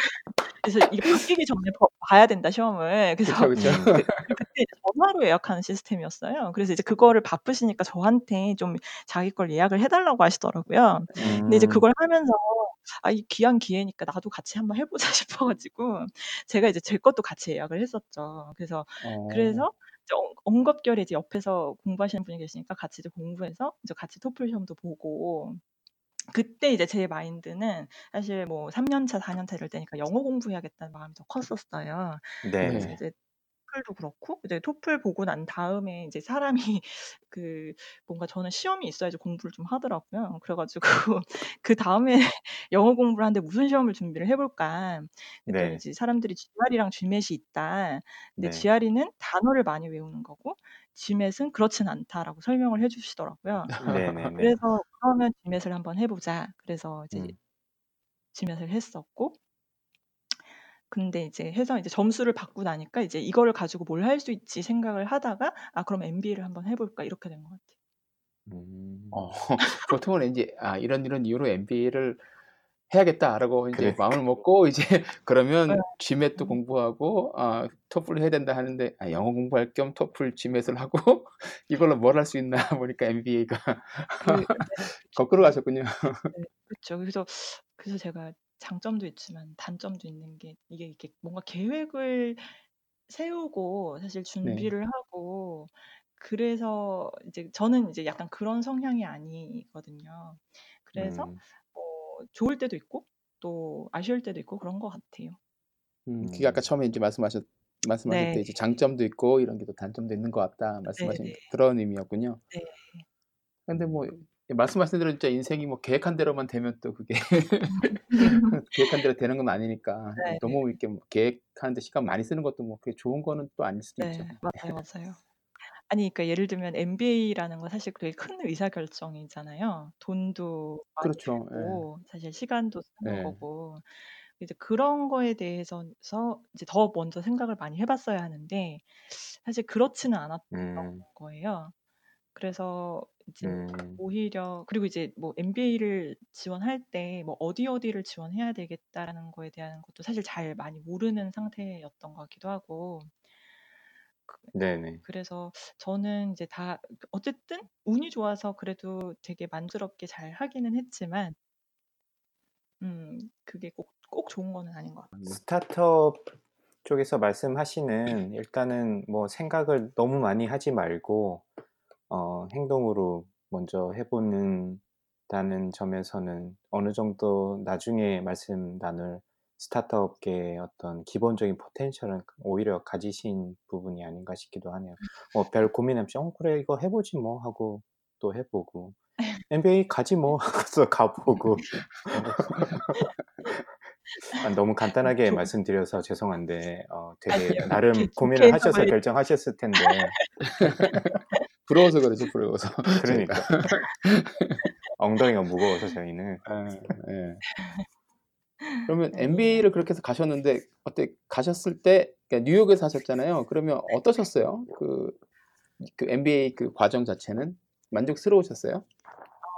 그래서 이게 바뀌기 전에 봐- 봐야 된다 시험을 그쵸, 그래서 그쵸. 그, 그때 이제 전화로 예약하는 시스템이었어요. 그래서 이제 그거를 바쁘시니까 저한테 좀 자기 걸 예약을 해달라고 하시더라고요. 근데 이제 음, 그걸 하면서 아, 이 귀한 기회니까 나도 같이 한번 해보자 싶어가지고 제가 이제 제 것도 같이 예약을 했었죠. 그래서 어, 그래서 이제 엉- 엉겁결에 이제 옆에서 공부하시는 분이 계시니까 같이 이제 공부해서 이제 같이 토플 시험도 보고 그때 이제 제 마인드는 사실 뭐 삼 년 차, 사 년 차 이럴 때니까 영어 공부해야겠다는 마음이 더 컸었어요. 그래서 네. 이제 토플도 그렇고 이제 토플 보고 난 다음에 이제 사람이 그 뭔가 저는 시험이 있어야지 공부를 좀 하더라고요. 그래가지고 그 다음에 영어 공부를 하는데 무슨 시험을 준비를 해볼까 그랬더니 네. 이제 사람들이 지알이랑 지맷이 있다. 근데 네. 지알이는 단어를 많이 외우는 거고 지맷은 그렇진 않다라고 설명을 해주시더라고요. 네네네. 그래서 그러면 지맷을 한번 해보자. 그래서 이제 음, 지맷을 했었고 근데 이제 해서 이제 점수를 받고 나니까 이제 이거를 가지고 뭘 할 수 있지 생각을 하다가 아 그럼 엠비에이를 한번 해볼까 이렇게 된 것 같아요. 음, 어, 보통은 이제 아, 이런 이런 이유로 엠비에이를 해야겠다라고 이제 그래. 마음을 먹고 이제 네. 그러면 지맷도 음, 공부하고 아, 토플을 해야 된다 하는데 아, 영어 공부할 겸 토플 지맷을 하고 이걸로 뭘 할 수 있나 보니까 엠비에이가 그, 네, 거꾸로 그렇죠. 가셨군요. 네, 그렇죠. 그래서 그래서 제가 장점도 있지만 단점도 있는 게 이게 이렇게 뭔가 계획을 세우고 사실 네. 준비를 하고 그래서 이제 저는 이제 약간 그런 성향이 아니거든요. 그래서 음, 뭐 좋을 때도 있고 또 아쉬울 때도 있고 그런 것 같아요. 음, 그게 아까 음, 처음에 이제 말씀하셨 말씀하실 네, 때 이제 장점도 있고 이런 게 또 단점도 있는 것 같다 네, 말씀하신 네, 게 그런 의미였군요. 네, 근데 뭐 음, 말씀하신 대로 진짜 인생이 뭐 계획한 대로만 되면 또 그게 계획한 대로 되는 건 아니니까 네, 너무 이렇게 뭐 계획하는데 시간 많이 쓰는 것도 뭐 그게 좋은 거는 또 아닐 수도 있죠. 네, 맞아요, 맞아요. 아니, 그러니까 예를 들면 엠비에이라는 건 사실 되게 큰 의사결정이잖아요. 돈도 많이 그렇죠. 예. 들고 사실 시간도 쓰는 예. 거고 이제 그런 거에 대해서 이제 더 먼저 생각을 많이 해봤어야 하는데 사실 그렇지는 않았던 음, 거예요. 그래서 이제 음, 오히려 그리고 이제 뭐 엠비에이를 지원할 때 뭐 어디 어디를 지원해야 되겠다라는 거에 대한 것도 사실 잘 많이 모르는 상태였던 것 같기도 하고 그- 네네. 그래서 저는 이제 다 어쨌든 운이 좋아서 그래도 되게 만족스럽게 잘 하기는 했지만 음 그게 꼭 꼭 좋은 거는 아닌 것 같아요. 스타트업 쪽에서 말씀하시는 일단은 뭐 생각을 너무 많이 하지 말고 어, 행동으로 먼저 해보는 다는 점에서는 어느 정도 나중에 말씀 나눌 스타트업계의 어떤 기본적인 포텐셜은 오히려 가지신 부분이 아닌가 싶기도 하네요. 뭐 별 고민 없이 어 그래 이거 해보지 뭐 하고 또 해보고 엠비에이 가지 뭐 하고서 가보고 아, 너무 간단하게 좋, 말씀드려서 죄송한데 어, 되게 아니요 나름 좋게 좋게 고민을 하셔서 해석을 결정하셨을 텐데 부러워서 그러죠, 부러워서 저희가. 그러니까 엉덩이가 무거워서 저희는 아, 예. 그러면 아니에요. 엠비에이를 그렇게 해서 가셨는데 어때 가셨을 때 그러니까 뉴욕에서 하셨잖아요. 그러면 어떠셨어요? 그, 그 엠비에이 그 과정 자체는 만족스러우셨어요?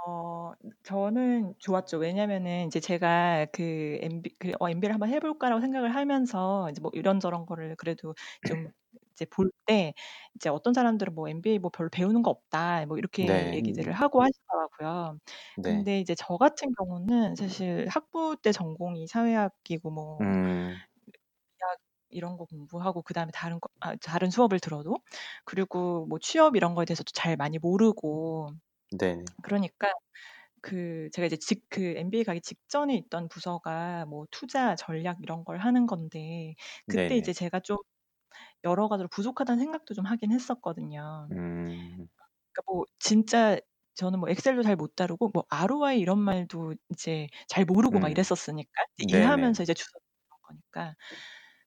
어, 저는 좋았죠. 왜냐면은 이제 제가 그 엠비, 그 어, 엠비를 한번 해볼까라고 생각을 하면서 이제 뭐 이런저런 거를 그래도 좀 이제 볼 때 이제 어떤 사람들은 뭐 엠비에이 뭐 별로 배우는 거 없다 뭐 이렇게 네, 얘기들을 음, 하고 하시더라고요. 네, 근데 이제 저 같은 경우는 사실 학부 때 전공이 사회학이고 뭐 음, 대학 이런 거 공부하고 그다음에 다른 거, 아, 다른 수업을 들어도 그리고 뭐 취업 이런 거에 대해서도 잘 많이 모르고 네, 그러니까 그 제가 이제 직 그 엠비에이 가기 직전에 있던 부서가 뭐 투자 전략 이런 걸 하는 건데 네, 그때 이제 네, 제가 좀 여러 가지로 부족하다는 생각도 좀 하긴 했었거든요. 음, 그러니까 뭐 진짜 저는 뭐 엑셀도 잘 못 다루고 뭐 알오아이 이런 말도 이제 잘 모르고 막 음, 이랬었으니까 이제 네, 네, 일하면서 이제 주워 먹은 거니까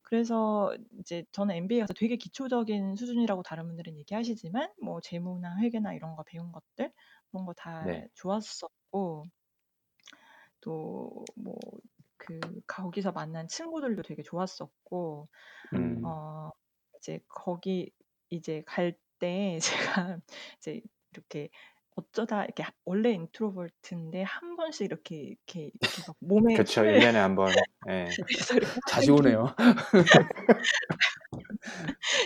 그래서 이제 저는 엠비에이 가서 되게 기초적인 수준이라고 다른 분들은 얘기하시지만 뭐 재무나 회계나 이런 거 배운 것들 그런 거 다 네, 좋았었고 또 뭐 그 거기서 만난 친구들도 되게 좋았었고 음, 어 이제 거기 이제 갈 때 제가 이제 이렇게 어쩌다 이렇게 하- 원래 인트로버트인데 한 번씩 이렇게 이렇게 이렇게 막 몸에 그렇죠. 힘을 일 년에 한 번, 예, 내서 이렇게 자주 하는 게 오네요.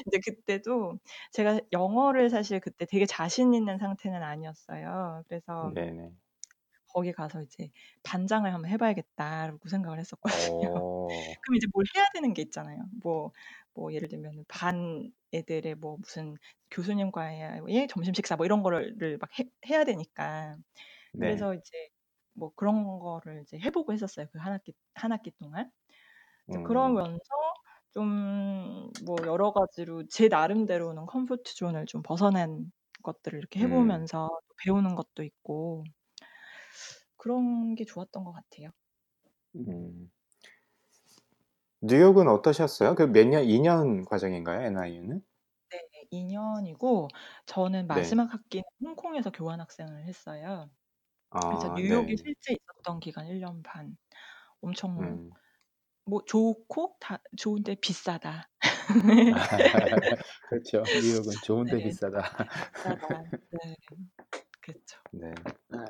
이제 그때도 제가 영어를 사실 그때 되게 자신 있는 상태는 아니었어요. 그래서 네, 네, 거기 가서 이제 반장을 한번 해봐야겠다라고 생각을 했었거든요. 오, 그럼 이제 뭘 해야 되는 게 있잖아요. 뭐, 뭐 예를 들면 반 애들의 뭐 무슨 교수님과의 점심 식사 뭐 이런 거를 막 해, 해야 되니까. 네, 그래서 이제 뭐 그런 거를 이제 해보고 했었어요. 그 한 학기 한 학기 동안. 이제 음, 그러면서 좀 뭐 여러 가지로 제 나름대로는 컴포트 존을 좀 벗어난 것들을 이렇게 음, 해보면서 배우는 것도 있고 그런 게 좋았던 것 같아요. 음. 뉴욕은 어떠셨어요? 그 몇 년, 이 년 과정인가요, 엔아이유는? 네, 이 년이고 저는 네, 마지막 학기는 홍콩에서 교환학생을 했어요. 그래서 아, 뉴욕에 네, 실제 있었던 기간 일 년 반. 엄청 음, 뭐 좋고 다 좋은데 비싸다. 그렇죠. 뉴욕은 좋은데 네, 비싸다. 비싸다. 네, 그렇죠. 네, 아,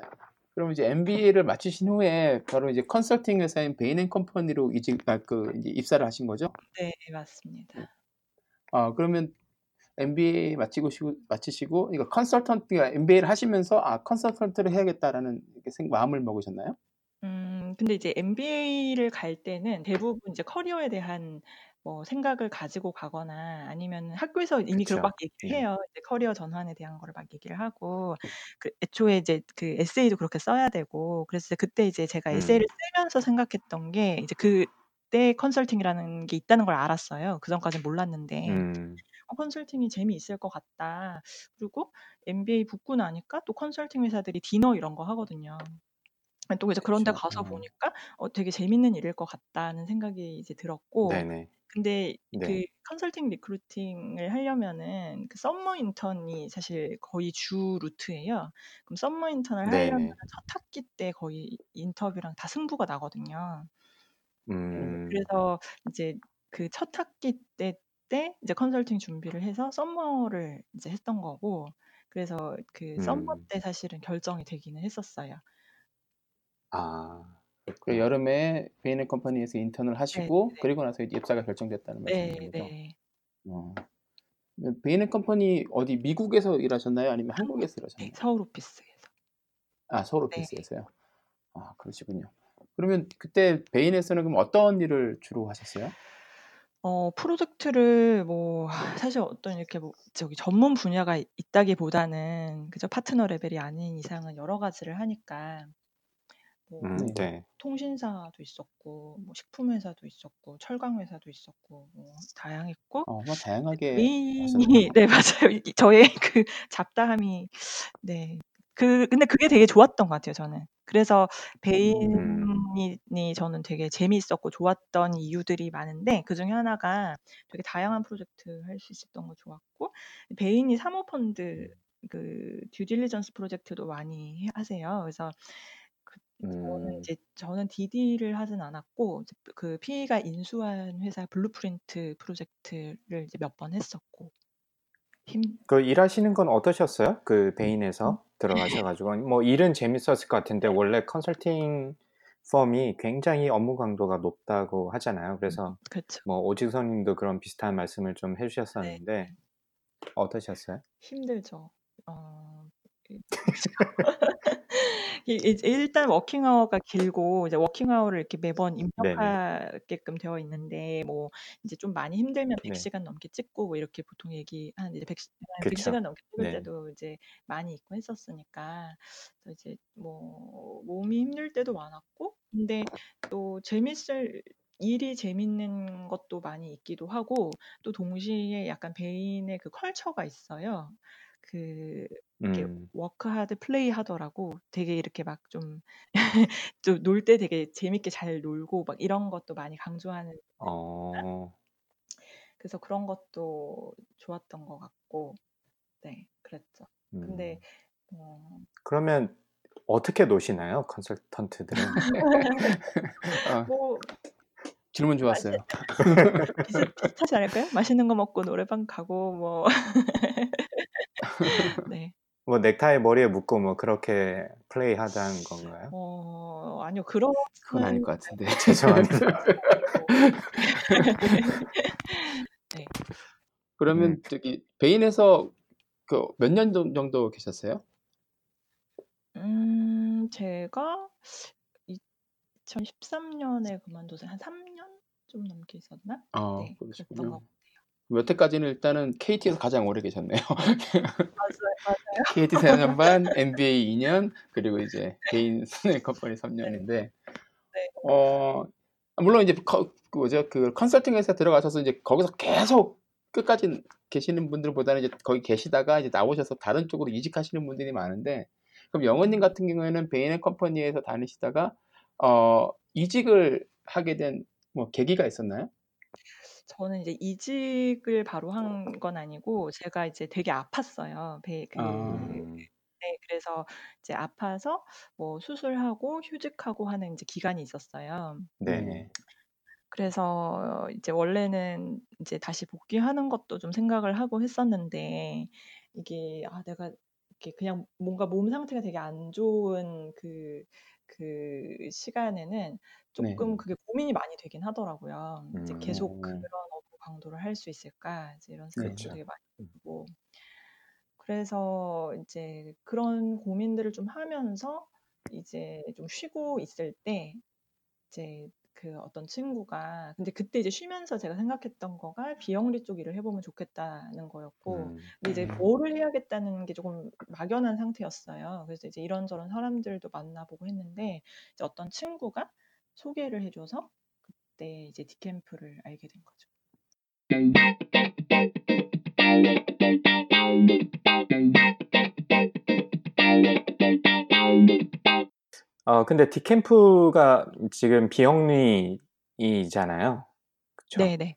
그럼 이제 엠비에이를 마치신 후에 바로 이제 컨설팅 회사인 베인앤컴퍼니로 이직, 아, 그 이제 입사를 하신 거죠? 네, 맞습니다. 아, 그러면 엠비에이 마치고 시고, 마치시고 이거 컨설턴트가 엠비에이를 하시면서 아 컨설턴트를 해야겠다라는 이렇게 생- 마음을 먹으셨나요? 음, 근데 이제 엠비에이를 갈 때는 대부분 이제 커리어에 대한 뭐 생각을 가지고 가거나 아니면 학교에서 이미 그걸 막 그렇죠. 얘기를 네, 해요. 이제 커리어 전환에 대한 거를 막 얘기를 하고 그 애초에 이제 그 에세이도 그렇게 써야 되고 그래서 그때 이제 제가 에세이를 음, 쓰면서 생각했던 게 이제 그때 컨설팅이라는 게 있다는 걸 알았어요. 그전까지는 몰랐는데 음, 어, 컨설팅이 재미있을 것 같다. 그리고 엠비에이 붙고 나니까 또 컨설팅 회사들이 디너 이런 거 하거든요. 또 이제 그런 데 그렇죠. 가서 음, 보니까 어, 되게 재밌는 일일 것 같다는 생각이 이제 들었고 네네, 근데 네, 그 컨설팅 리크루팅을 하려면은 그 썸머 인턴이 사실 거의 주 루트예요. 그럼 썸머 인턴을 하려면 네네, 첫 학기 때 거의 인터뷰랑 다 승부가 나거든요. 네, 음, 그래서 이제 그 첫 학기 때, 때 이제 컨설팅 준비를 해서 썸머를 이제 했던 거고 그래서 그 썸머 음. 때 사실은 결정이 되기는 했었어요. 아, 그 그렇구나. 여름에 베인앤컴퍼니에서 인턴을 네, 하시고 네, 그리고 나서 이제 입사가 결정됐다는 네, 말씀이신 거죠? 네. 어. 베인앤컴퍼니 어디 미국에서 일하셨나요? 아니면 한국, 한국에서 네, 일하셨나요? 서울 오피스에서. 아, 서울 네. 오피스에서요. 아, 그러시군요. 그러면 그때 베인에서는 그럼 어떤 일을 주로 하셨어요? 어, 프로젝트를 뭐 사실 어떤 이렇게 뭐 저기 전문 분야가 있- 있다기보다는 그저 파트너 레벨이 아닌 이상은 여러 가지를 하니까 뭐 음, 네. 네. 통신사도 있었고 뭐 식품회사도 있었고 철강회사도 있었고 뭐 다양했고 어, 정말 근데 다양하게 메인이 하셨네요. 네 맞아요. 이- 저의 그 잡다함이 네. 그 근데 그게 되게 좋았던 것 같아요, 저는. 그래서 음, 베인이 저는 되게 재미있었고 좋았던 이유들이 많은데, 그중에 하나가 되게 다양한 프로젝트 할 수 있었던 거 좋았고, 베인이 사모펀드 그 듀딜리전스 프로젝트도 많이 해- 하세요. 그래서 그- 저는 음, 이제 저는 디디를 하진 않았고 이제 그 피이가 인수한 회사 블루프린트 프로젝트를 이제 몇 번 했었고 힘 그 일하시는 건 어떠셨어요? 그 베인에서 들어가셔가지고 뭐 일은 재밌었을 것 같은데 원래 컨설팅 펌이 굉장히 업무 강도가 높다고 하잖아요. 그래서 그렇죠. 뭐 오지선님도 그런 비슷한 말씀을 좀 네. 해주셨었는데 어떠셨어요? 힘들죠. 어, 이- 이- 이- 일단 워킹 아워가 길고 이제 워킹 아워를 이렇게 매번 네네. 입력하게끔 되어 있는데 뭐 이제 좀 많이 힘들면 네. 백 시간 넘게 찍고 뭐 이렇게 보통 얘기하는데 이제 백 시- 한 백 시간 그쵸. 넘게 찍을 네. 때도 이제 많이 있고 했었으니까 그래서 이제 뭐 몸이 힘들 때도 많았고 근데 또 재밌을 일이 재밌는 것도 많이 있기도 하고 또 동시에 약간 베인의 그 컬처가 있어요. 그 이렇게 음, 워크하드 플레이하더라고 되게 이렇게 막 좀 좀 놀 때 되게 재밌게 잘 놀고 막 이런 것도 많이 강조하는 어, 그래서 그런 것도 좋았던 것 같고 네 그랬죠. 근데 음. 어, 그러면 어떻게 노시나요? 컨설턴트들은? 아, 뭐 질문 마시, 좋았어요. 비슷 비슷하지 않을까요? 맛있는 거 먹고 노래방 가고 뭐 네. 뭐 넥타이 머리에 묶고 뭐 그렇게 플레이하다는 건가요? 어 아니요 그건 아닐 그러지는 것 같은데. 죄송합니다. 않고 네. 음. 그러면 저기 베인에서 그 몇 년 정도 계셨어요? 음 제가 이천십삼 년에 그만둬서 한 삼 년 좀 넘게 있었나? 아, 네, 그랬던 것 그러시군요. 같아요. 여태까지는 일단은 케이티에서 가장 오래 계셨네요. 맞아요, 맞아요. 케이티 사 년 반, 엠비에이 이 년, 그리고 이제 베인 컴퍼니 네, 삼 년인데 네, 어, 물론 이제 거, 그 뭐죠? 그 컨설팅 회사 들어가셔서 이제 거기서 계속 끝까지 계시는 분들보다는 이제 거기 계시다가 이제 나오셔서 다른 쪽으로 이직하시는 분들이 많은데, 그럼 영은님 음. 같은 경우에는 베인앤컴퍼니에서 다니시다가 어, 이직을 하게 된 뭐 계기가 있었나요? 저는 이제 이직을 바로 한 건 아니고 제가 이제 되게 아팠어요. 배, 그 음, 네, 그래서 이제 아파서 뭐 수술하고 휴직하고 하는 이제 기간이 있었어요. 네. 네네. 그래서 이제 원래는 이제 다시 복귀하는 것도 좀 생각을 하고 했었는데 이게 아 내가 이렇게 그냥 뭔가 몸 상태가 되게 안 좋은 그 그 시간에는 네. 조금 그게 고민이 많이 되긴 하더라고요. 이제 계속 그런 음, 업무 강도를 할 수 있을까? 이제 이런 생각도 그렇죠. 되게 많이 음, 들고 그래서 이제 그런 고민들을 좀 하면서 이제 좀 쉬고 있을 때 이제 그 어떤 친구가 근데 그때 이제 쉬면서 제가 생각했던 거가 비영리 쪽 일을 해보면 좋겠다는 거였고 음, 근데 이제 뭐를 해야겠다는 게 조금 막연한 상태였어요. 그래서 이제 이런저런 사람들도 만나보고 했는데 이제 어떤 친구가 소개를 해줘서 그때 이제 디캠프를 알게 된 거죠. 어, 근데 디캠프가 지금 비영리이잖아요. 그쵸? 네네.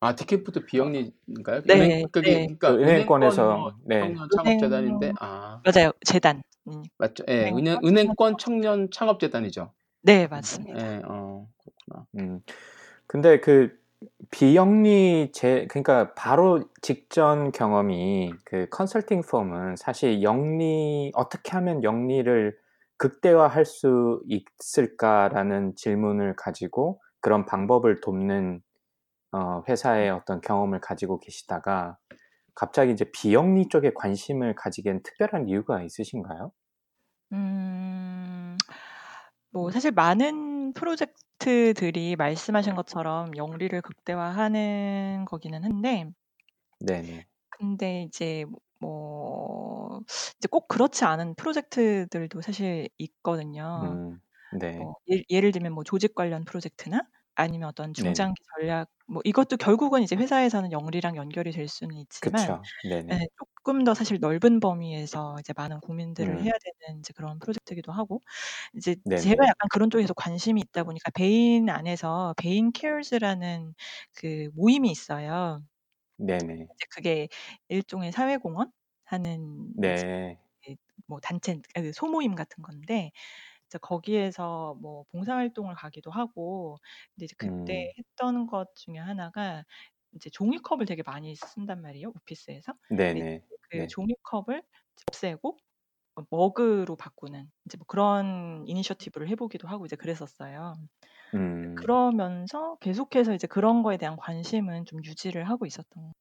아, 디캠프도 어, 비영리인가요? 은행, 네, 그게, 네. 그러니까 그 은행권 은행권 뭐 은행권, 네. 청년 창업재단인데, 은행 아, 맞아요. 재단이니까 맞죠. 예, 은행, 은행권 청년 은행권 창업재단. 청년 창업재단이죠. 네, 맞습니다. 예, 어, 그렇구나. 음. 근데 그 비영리 제 그러니까 바로 직전 경험이 그 컨설팅 펌은 사실 영리 어떻게 하면 영리를 극대화할 수 있을까라는 질문을 가지고 그런 방법을 돕는 어, 회사의 어떤 경험을 가지고 계시다가 갑자기 이제 비영리 쪽에 관심을 가지기엔 특별한 이유가 있으신가요? 음, 뭐 사실 많은 프로젝트들이 말씀하신 것처럼 영리를 극대화하는 거기는 한데, 네네. 근데 이제 뭐 이제 꼭 그렇지 않은 프로젝트들도 사실 있거든요. 음, 네. 뭐 예, 예를 들면 뭐 조직 관련 프로젝트나 아니면 어떤 중장기 네네. 전략 뭐 이것도 결국은 이제 회사에서는 영리랑 연결이 될 수는 있지만 네, 조금 더 사실 넓은 범위에서 이제 많은 고민들을 음. 해야 되는 이제 그런 프로젝트이기도 하고 이제 네네. 제가 약간 그런 쪽에서 관심이 있다 보니까 베인 안에서 베인 케어즈라는 그 모임이 있어요. 네네. 이제 그게 일종의 사회공헌 하는 네. 뭐 단체 소모임 같은 건데. 거기에서 뭐 봉사활동을 가기도 하고, 근데 이제 그때 음. 했던 것 중에 하나가 이제 종이컵을 되게 많이 쓴단 말이에요, 오피스에서. 네네. 그 네. 종이컵을 없애고 머그로 바꾸는 이제 뭐 그런 이니셔티브를 해보기도 하고 이제 그랬었어요. 음. 그러면서 계속해서 이제 그런 거에 대한 관심은 좀 유지를 하고 있었던.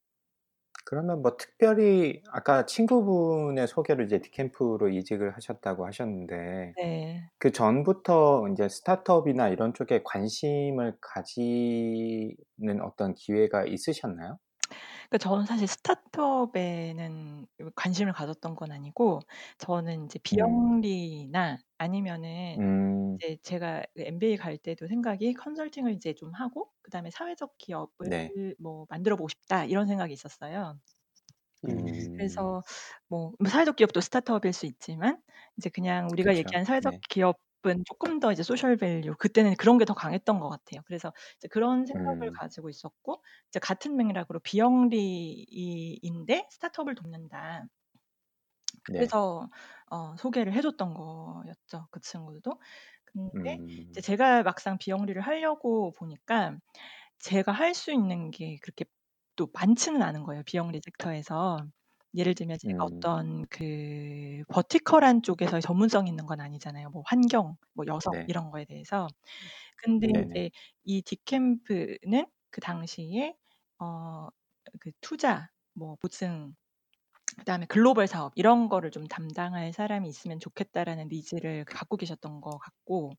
그러면 뭐 특별히 아까 친구분의 소개로 이제 디캠프로 이직을 하셨다고 하셨는데 네. 그 전부터 이제 스타트업이나 이런 쪽에 관심을 가지는 어떤 기회가 있으셨나요? 그러니까 저는 사실 스타트업에는 관심을 가졌던 건 아니고 저는 이제 비영리나 아니면은 음. 이제 제가 엠비에이 갈 때도 생각이 컨설팅을 이제 좀 하고 그다음에 사회적 기업을 네. 뭐 만들어 보고 싶다 이런 생각이 있었어요. 음. 그래서 뭐 사회적 기업도 스타트업일 수 있지만 이제 그냥 우리가 그렇죠. 얘기한 사회적 네. 기업 조금 더 이제 소셜 밸류 그때는 그런 게 더 강했던 것 같아요. 그래서 이제 그런 생각을 음. 가지고 있었고 이제 같은 맥락으로 비영리인데 스타트업을 돕는다. 그래서 네. 어, 소개를 해줬던 거였죠. 그 친구도. 근데 음. 이제 제가 막상 비영리를 하려고 보니까 제가 할 수 있는 게 그렇게 또 많지는 않은 거예요. 비영리 섹터에서. 예를 들면 제가 음. 어떤 그 버티컬한 쪽에서 전문성 있는 건 아니잖아요. 뭐 환경, 뭐 여성 네. 이런 거에 대해서. 근데 네네. 이제 이 디캠프는 그 당시에 어, 그 투자, 뭐 보증, 그다음에 글로벌 사업 이런 거를 좀 담당할 사람이 있으면 좋겠다라는 니즈를 갖고 계셨던 것 같고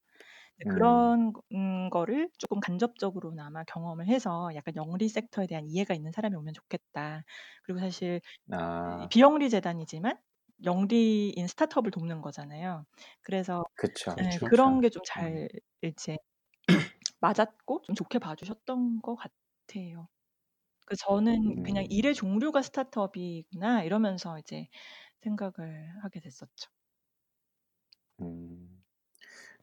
그런 음. 거를 조금 간접적으로나마 경험을 해서 약간 영리 섹터에 대한 이해가 있는 사람이 오면 좋겠다. 그리고 사실 아. 비영리 재단이지만 영리인 스타트업을 돕는 거잖아요. 그래서 그쵸, 네, 그쵸. 그런 게 좀 잘 이제 맞았고 좀 좋게 봐주셨던 것 같아요. 그 저는 그냥 음. 일의 종류가 스타트업이구나 이러면서 이제 생각을 하게 됐었죠. 음.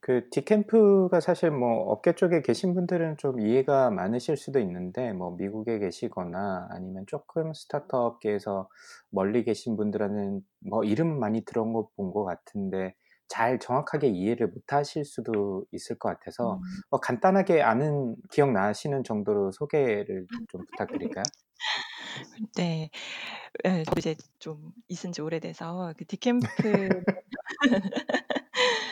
그 디캠프가 사실 뭐 업계 쪽에 계신 분들은 좀 이해가 많으실 수도 있는데 뭐 미국에 계시거나 아니면 조금 스타트업계에서 멀리 계신 분들은 뭐 이름 많이 들은 거 본 것 같은데 잘 정확하게 이해를 못하실 수도 있을 것 같아서 음. 뭐 간단하게 아는 기억나시는 정도로 소개를 좀 부탁드릴까요? 네, 저 이제 좀 있은 지 오래돼서 그 디캠프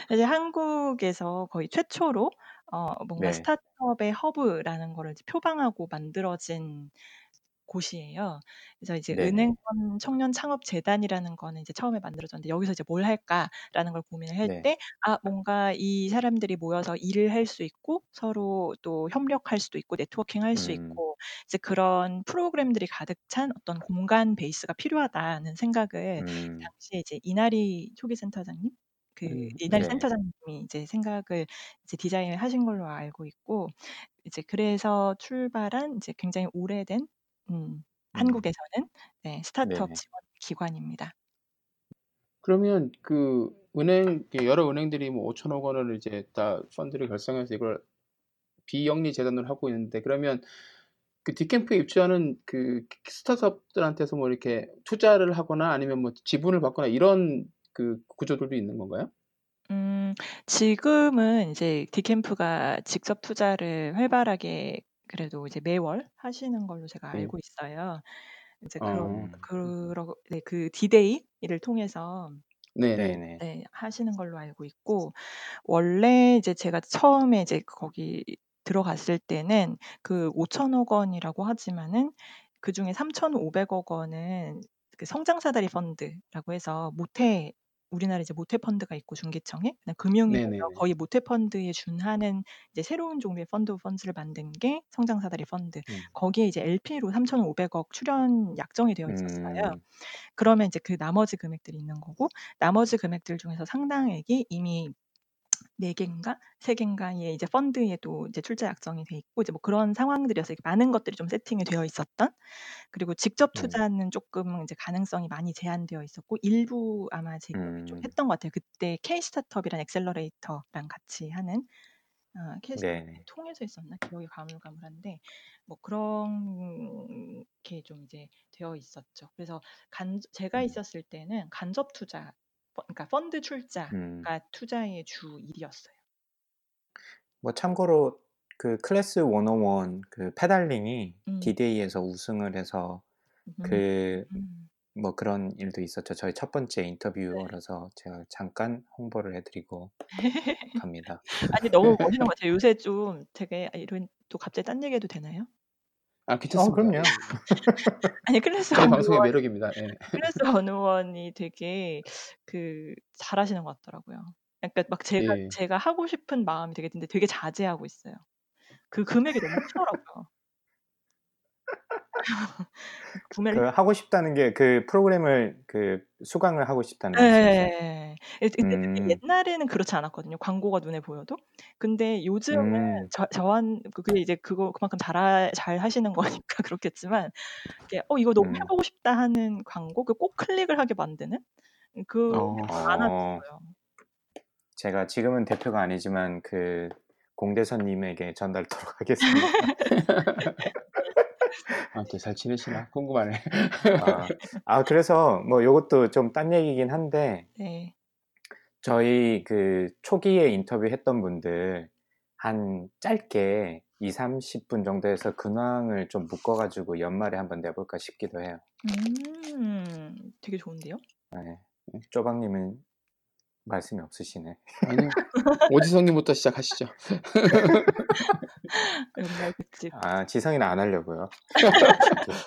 사실 한국에서 거의 최초로 어, 뭔가 네. 스타트업의 허브라는 거를 이제 표방하고 만들어진 곳이에요. 그래서 이제 네. 은행권 청년 창업 재단이라는 거는 이제 처음에 만들어졌는데 여기서 이제 뭘 할까라는 걸 고민을 할 때 아 네. 뭔가 이 사람들이 모여서 일을 할 수 있고 서로 또 협력할 수도 있고 네트워킹 할 수 음. 있고 이제 그런 프로그램들이 가득 찬 어떤 공간 베이스가 필요하다는 생각을 음. 당시에 이제 이나리 초기 센터장님 그 음, 이날 네. 센터장님이 이제 생각을 이제 디자인을 하신 걸로 알고 있고 이제 그래서 출발한 이제 굉장히 오래된 음, 음. 한국에서는 네, 스타트업 네. 지원 기관입니다. 그러면 그 은행 여러 은행들이 뭐 오천억 원을 이제 다 펀드를 결성해서 이걸 비영리 재단으로 하고 있는데 그러면 그 디캠프에 입주하는 그 스타트업들한테서 뭐 이렇게 투자를 하거나 아니면 뭐 지분을 받거나 이런 그 구조들도 있는 건가요? 음, 지금은 이제 디캠프가 직접 투자를 활발하게 그래도 이제 매월 하시는 걸로 제가 네. 알고 있어요. 이제 그런 어. 그러 네, 그 디데이 이를 통해서 네네네. 네, 하시는 걸로 알고 있고, 원래 이제 제가 처음에 이제 거기 들어갔을 때는 그 오천억 원이라고 하지만은 그 중에 삼천오백억 원은 그 성장사다리 펀드라고 해서 모태 우리나라 이제 모태 펀드가 있고 중계청에 그다음 금융위에서 네네네. 거의 모태 펀드에 준하는 이제 새로운 종류의 펀드 펀드를 만든 게 성장사다리 펀드. 음. 거기에 이제 엘피로 삼천오백억 출연 약정이 되어 있었어요. 음. 그러면 이제 그 나머지 금액들이 있는 거고, 나머지 금액들 중에서 상당액이 이미 네 개인가 세 개인가의 이제 펀드에 또 이제 출자 약정이 돼 있고, 이제 뭐 그런 상황들이어서 이렇게 많은 것들이 좀 세팅이 되어 있었던, 그리고 직접 음. 투자는 조금 이제 가능성이 많이 제한되어 있었고, 일부 아마 제기업이 좀 음. 했던 것 같아요. 그때 K 스타트업이랑 엑셀러레이터랑 같이 하는 아, K 스타트업 네네. 통해서 했었나, 기억이 가물가물한데 뭐 그런 게 좀 이제 되어 있었죠. 그래서 간, 제가 음. 있었을 때는 간접 투자, 그러니까 펀드 출자가 음. 투자의 주 일이었어요. 뭐 참고로 그 클래스 백일 그 페달링이 음. 디데이에서 우승을 해서 그 뭐 음. 그런 일도 있었죠. 저희 첫 번째 인터뷰어라서 네. 제가 잠깐 홍보를 해드리고 갑니다. 아니 너무 멋있는 것 같아요. 요새 좀 되게 이런, 또 갑자기 딴 얘기해도 되나요? 아, 괜찮습니다. 어, 그럼요. 아니 클래스 저희 방송의 원, 매력입니다. 네. 클래스 백일이 되게 그 잘하시는 것 같더라고요. 그러니까 막 제가 예. 제가 하고 싶은 마음이 되게 근데 되게 자제하고 있어요. 그 금액이 너무 크더라고요. 구매를 그 하고 싶다는 게 그 프로그램을 그 수강을 하고 싶다는 거죠. 네. 음. 옛날에는 그렇지 않았거든요. 광고가 눈에 보여도. 근데 요즘은 음. 저 저한 그게 이제 그거 그만큼 잘 잘 하시는 거니까 그렇겠지만, 이게 어 이거 너무 음. 해보고 싶다 하는 광고, 그 꼭 클릭을 하게 만드는 그 많았어요. 제가 지금은 대표가 아니지만 그 공대선님에게 전달토록 하겠습니다. 아, 또 잘 지내시나? 궁금하네. 아, 아 그래서 뭐 이것도 좀 딴 얘기긴 한데 네. 저희 그 초기에 인터뷰했던 분들 한 짧게 이삼십 분 정도에서 근황을 좀 묶어가지고 연말에 한번 내볼까 싶기도 해요. 음, 되게 좋은데요? 네, 쪼박님은 말씀이 없으시네. 아니요. 오지성님부터 시작하시죠. 아, 지성이는 안 하려고요.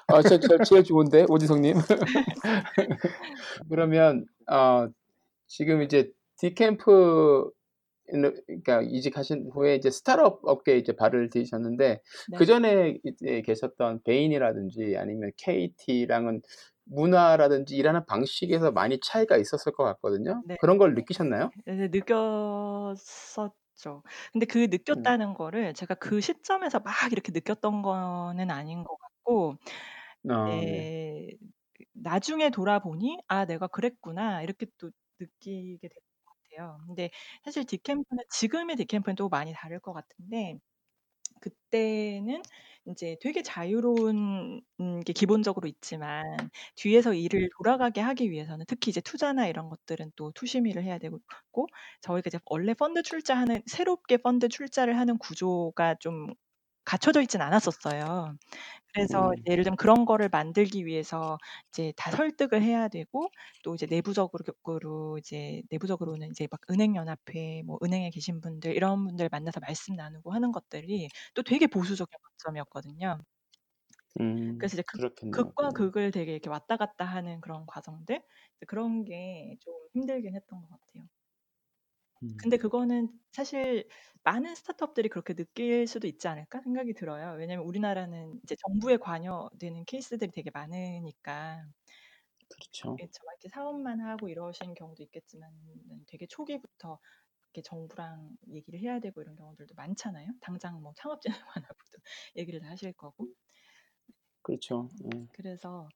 아, 저, 저, 제일 좋은데 오지성님. 그러면 어, 지금 이제 디캠프 그러니까 이직하신 후에 이제 스타트업 업계에 이제 발을 들이셨는데 네. 그 전에 계셨던 베인이라든지 아니면 케이티랑은 문화라든지 일하는 방식에서 많이 차이가 있었을 것 같거든요. 네. 그런 걸 느끼셨나요? 네, 느꼈었죠. 근데 그 느꼈다는 음. 거를 제가 그 시점에서 막 이렇게 느꼈던 거는 아닌 것 같고, 아, 네. 나중에 돌아보니 아 내가 그랬구나 이렇게 또 느끼게 된 것 같아요. 근데 사실 디캠프는 지금의 디캠프는 또 많이 다를 것 같은데, 그때는 이제 되게 자유로운 게 기본적으로 있지만 뒤에서 일을 돌아가게 하기 위해서는 특히 이제 투자나 이런 것들은 또 투심위를 해야 되고, 저희가 이제 원래 펀드 출자하는, 새롭게 펀드 출자를 하는 구조가 좀 갖춰져 있진 않았었어요. 그래서 음. 예를 들면 그런 거를 만들기 위해서 이제 다 설득을 해야 되고, 또 이제 내부적으로 이제 내부적으로는 이제 막 은행연합회, 뭐 은행에 계신 분들 이런 분들 만나서 말씀 나누고 하는 것들이 또 되게 보수적인 관점이었거든요. 음, 그래서 이제 극, 극과 극을 되게 이렇게 왔다 갔다 하는 그런 과정들, 그런 게 좀 힘들긴 했던 것 같아요. 근데 그거는 사실 많은 스타트업들이 그렇게 느낄 수도 있지 않을까 생각이 들어요. 왜냐하면 우리나라는 이제 정부에 관여되는 케이스들이 되게 많으니까. 그렇죠. 그렇죠. 이렇게 사업만 하고 이러신 경우도 있겠지만 되게 초기부터 이렇게 정부랑 얘기를 해야 되고 이런 경우들도 많잖아요. 당장 뭐 창업진흥원하고도 얘기를 다 하실 거고. 그렇죠. 음. 그래서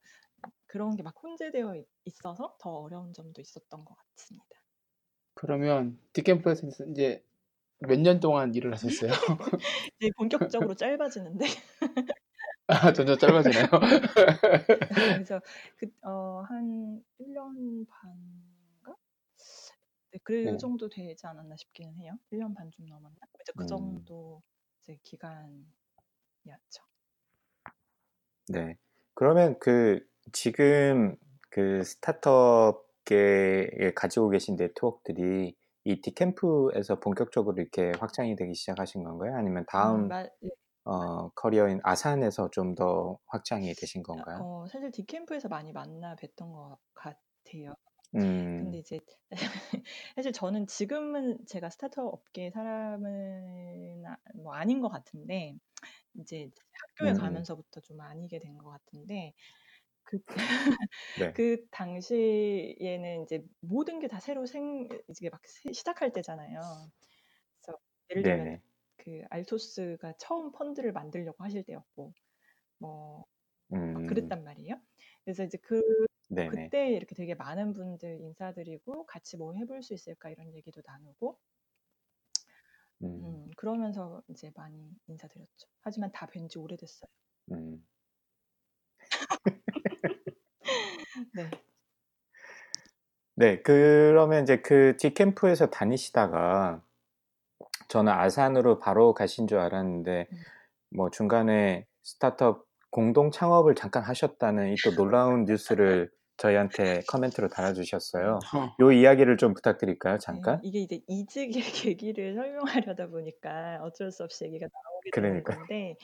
그런 게 막 혼재되어 있어서 더 어려운 점도 있었던 것 같습니다. 그러면 디캠프에서 이제 몇 년 동안 일을 하셨어요? 이제 본격적으로 짧아지는데. 아, 점점 짧아지네요. 그래서 그, 어, 한 일 년 반인가? 네, 그 네. 정도 되지 않았나 싶기는 해요. 일 년 반 좀 넘었나? 이제 그 정도 음. 이제 기간 이었죠. 네. 그러면 그 지금 그 스타트업계에 가지고 계신 네트워크들이 이 디캠프에서 본격적으로 이렇게 확장이 되기 시작하신 건가요? 아니면 다음 음, 말... 어, 커리어인 아산에서 좀 더 확장이 되신 건가요? 어, 사실 디캠프에서 많이 만나 뵀던 것 같아요. 음. 근데 이제 사실 저는 지금은 제가 스타트업 업계의 사람은 뭐 아닌 것 같은데 이제 학교에 음. 가면서부터 좀 아니게 된 것 같은데 그, 네. 그 당시에는 이제 모든 게 다 새로 생 이제 막 시작할 때잖아요. 그래서 예를 들면 네네. 그 알토스가 처음 펀드를 만들려고 하실 때였고 뭐 음. 그랬단 말이에요. 그래서 이제 그 네네. 그때 이렇게 되게 많은 분들 인사드리고 같이 뭐 해볼 수 있을까 이런 얘기도 나누고 음. 음, 그러면서 이제 많이 인사드렸죠. 하지만 다 뵌 지 오래됐어요. 음. 네. 네, 그러면 이제 그 디캠프에서 다니시다가 저는 아산으로 바로 가신 줄 알았는데 음. 뭐 중간에 스타트업 공동 창업을 잠깐 하셨다는 이 또 놀라운 뉴스를 저희한테 커멘트로 달아주셨어요. 요 이야기를 좀 부탁드릴까요? 잠깐. 네, 이게 이제 이직의 계기를 설명하려다 보니까 어쩔 수 없이 얘기가 나오게 되는 건데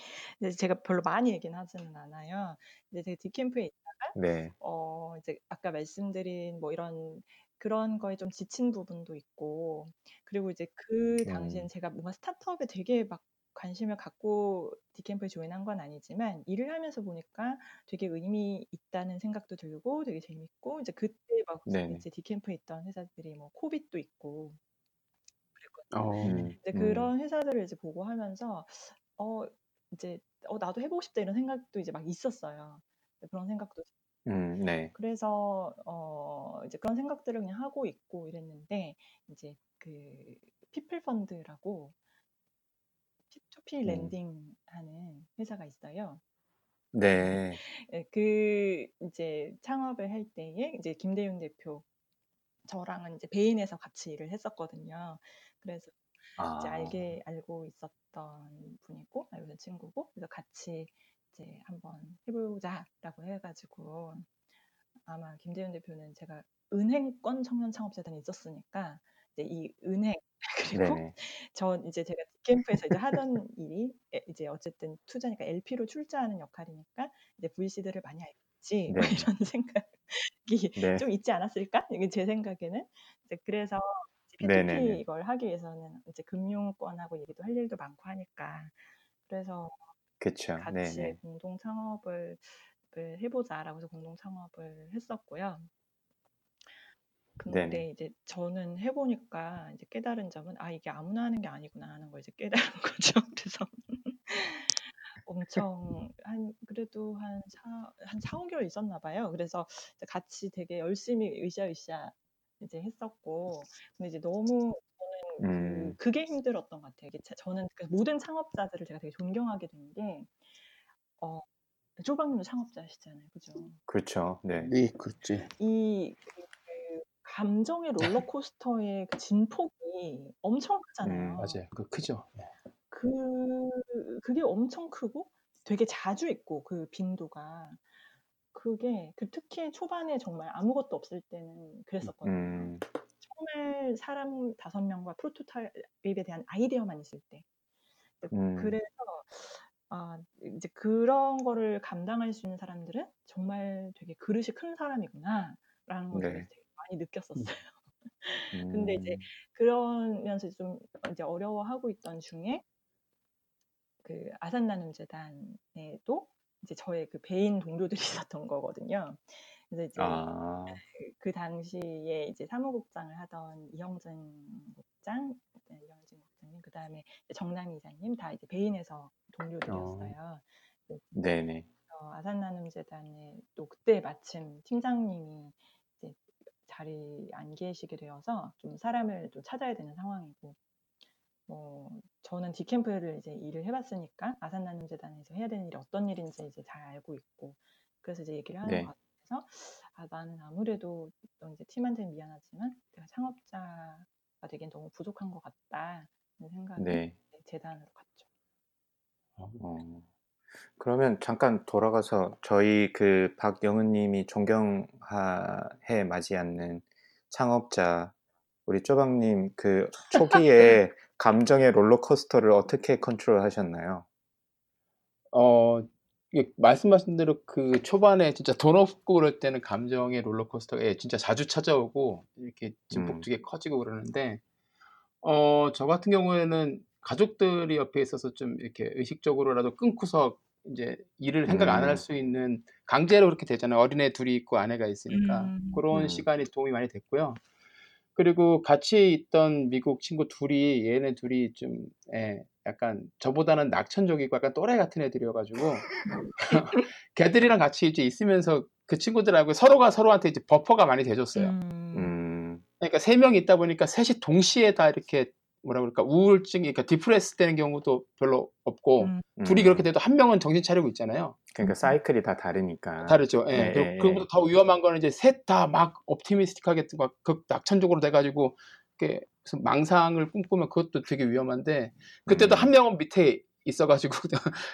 제가 별로 많이 얘기는 하지는 않아요. 근데 제가 디캠프에 있다가 네. 어, 이제 아까 말씀드린 뭐 이런 그런 거에 좀 지친 부분도 있고 그리고 이제 그 당시엔 음. 제가 뭔가 스타트업에 되게 막 관심을 갖고 디캠프에 조인한 건 아니지만 일을 하면서 보니까 되게 의미 있다는 생각도 들고 되게 재밌고 이제 그때 막 네네. 이제 디캠프에 있던 회사들이 뭐 코빗도 있고 그랬거든요. 어, 이제 음. 그런 회사들을 이제 보고 하면서 어 이제 어 나도 해보고 싶다 이런 생각도 이제 막 있었어요. 그런 생각도. 음, 네. 그래서 어 이제 그런 생각들을 그냥 하고 있고 이랬는데 이제 그 피플 펀드라고. 투피 랜딩 하는 회사가 있어요. 네. 그 이제 창업을 할 때에 이제 김대윤 대표 저랑은 이제 베인에서 같이 일을 했었거든요. 그래서 아. 이제 알게 알고 있었던 분이고 알고 있는 친구고 그래서 같이 이제 한번 해보자라고 해가지고 아마 김대윤 대표는 제가 은행권 청년 창업 재단이 있었으니까 이제 이 은행 그리고 네네. 전 이제 제가 디캠프에서 이제 하던 일이 이제 어쨌든 투자니까 엘피로 출자하는 역할이니까 이제 브이씨들을 많이 알지 뭐 이런 생각이 네. 좀 있지 않았을까? 이게 제 생각에는 이제 그래서 피투피 이걸 하기 위해서는 이제 금융권하고 얘기도 할 일도 많고 하니까 그래서 그쵸. 같이 네네. 공동 창업을 해보자라고 해서 공동 창업을 했었고요. 근데 네네. 이제 저는 해보니까 이제 깨달은 점은 아 이게 아무나 하는 게 아니구나 하는 걸 이제 깨달은 거죠. 그래서 엄청 한 그래도 한 사, 한 사, 오 개월 있었나 봐요. 그래서 이제 같이 되게 열심히 으쌰으쌰 이제 했었고 근데 이제 너무 저는 음. 그, 그게 힘들었던 것 같아요. 저는 그 모든 창업자들을 제가 되게 존경하게 된 게 어, 조방님도 창업자시잖아요, 그죠? 그렇죠. 네, 네, 그렇지. 이 감정의 롤러코스터의 그 진폭이 엄청 크잖아요. 음, 맞아요. 그 크죠. 네. 그 그게 엄청 크고 되게 자주 있고 그 빈도가 그게 그 특히 초반에 정말 아무것도 없을 때는 그랬었거든요. 음. 정말 사람 다섯 명과 프로토타입에 대한 아이디어만 있을 때. 음. 그래서 아, 이제 그런 거를 감당할 수 있는 사람들은 정말 되게 그릇이 큰 사람이구나라는 걸 네. 많이 느꼈었어요. 음. 근데 이제 그러면서 좀 이제 어려워하고 있던 중에 그 아산나눔재단에도 이제 저의 그 배인 동료들이 있었던 거거든요. 그래서 이제 아. 그 당시에 이제 사무국장을 하던 이형진 국장, 이형진 국장님, 그 다음에 정남희 이사님 다 이제 배인에서 동료들이었어요. 어. 네네. 아산나눔재단에 또 그때 마침 팀장님이 자리에 안 계시게 되어서 좀 사람을 또 찾아야 되는 상황이고 뭐 저는 디캠프를 이제 일을 해봤으니까 아산나눔재단에서 해야 되는 일이 어떤 일인지 이제 잘 알고 있고 그래서 이제 얘기를 하는 네. 것 같아서 아 나는 아무래도 이제 팀한테는 미안하지만 내가 창업자가 되기엔 너무 부족한 것 같다 이런 생각이 네. 재단으로 갔죠. 어, 그러면 잠깐 돌아가서 저희 그 박영은 님이 존경해 마지 않는 창업자 우리 쪼박 님 그 초기에 감정의 롤러코스터를 어떻게 컨트롤하셨나요? 어, 말씀하신 대로 그 초반에 진짜 돈 없고 그럴 때는 감정의 롤러코스터가 예, 진짜 자주 찾아오고 이렇게 진폭되게 음. 커지고 그러는데 어, 저 같은 경우에는 가족들이 옆에 있어서 좀 이렇게 의식적으로라도 끊고서 이제 일을 생각 안 할 수 있는 강제로 그렇게 되잖아요. 어린애 둘이 있고 아내가 있으니까 음. 그런 음. 시간이 도움이 많이 됐고요. 그리고 같이 있던 미국 친구 둘이 얘네 둘이 좀 예, 약간 저보다는 낙천적이고 약간 또라이 같은 애들이어가지고 걔들이랑 같이 이제 있으면서 그 친구들하고 서로가 서로한테 이제 버퍼가 많이 돼줬어요. 음. 그러니까 세 명 있다 보니까 셋이 동시에 다 이렇게 뭐라 그럴까 우울증, 그러니까 디프레스 되는 경우도 별로 없고 음. 둘이 그렇게 돼도 한 명은 정신 차리고 있잖아요. 그러니까 사이클이 다 다르니까. 다르죠. 예. 네. 그리고 더 위험한 거는 이제 셋 다 막 옵티미스틱하게 막 극낙천적으로 돼가지고 이렇게 무슨 망상을 꿈꾸면 그것도 되게 위험한데 그때도 음. 한 명은 밑에 있어가지고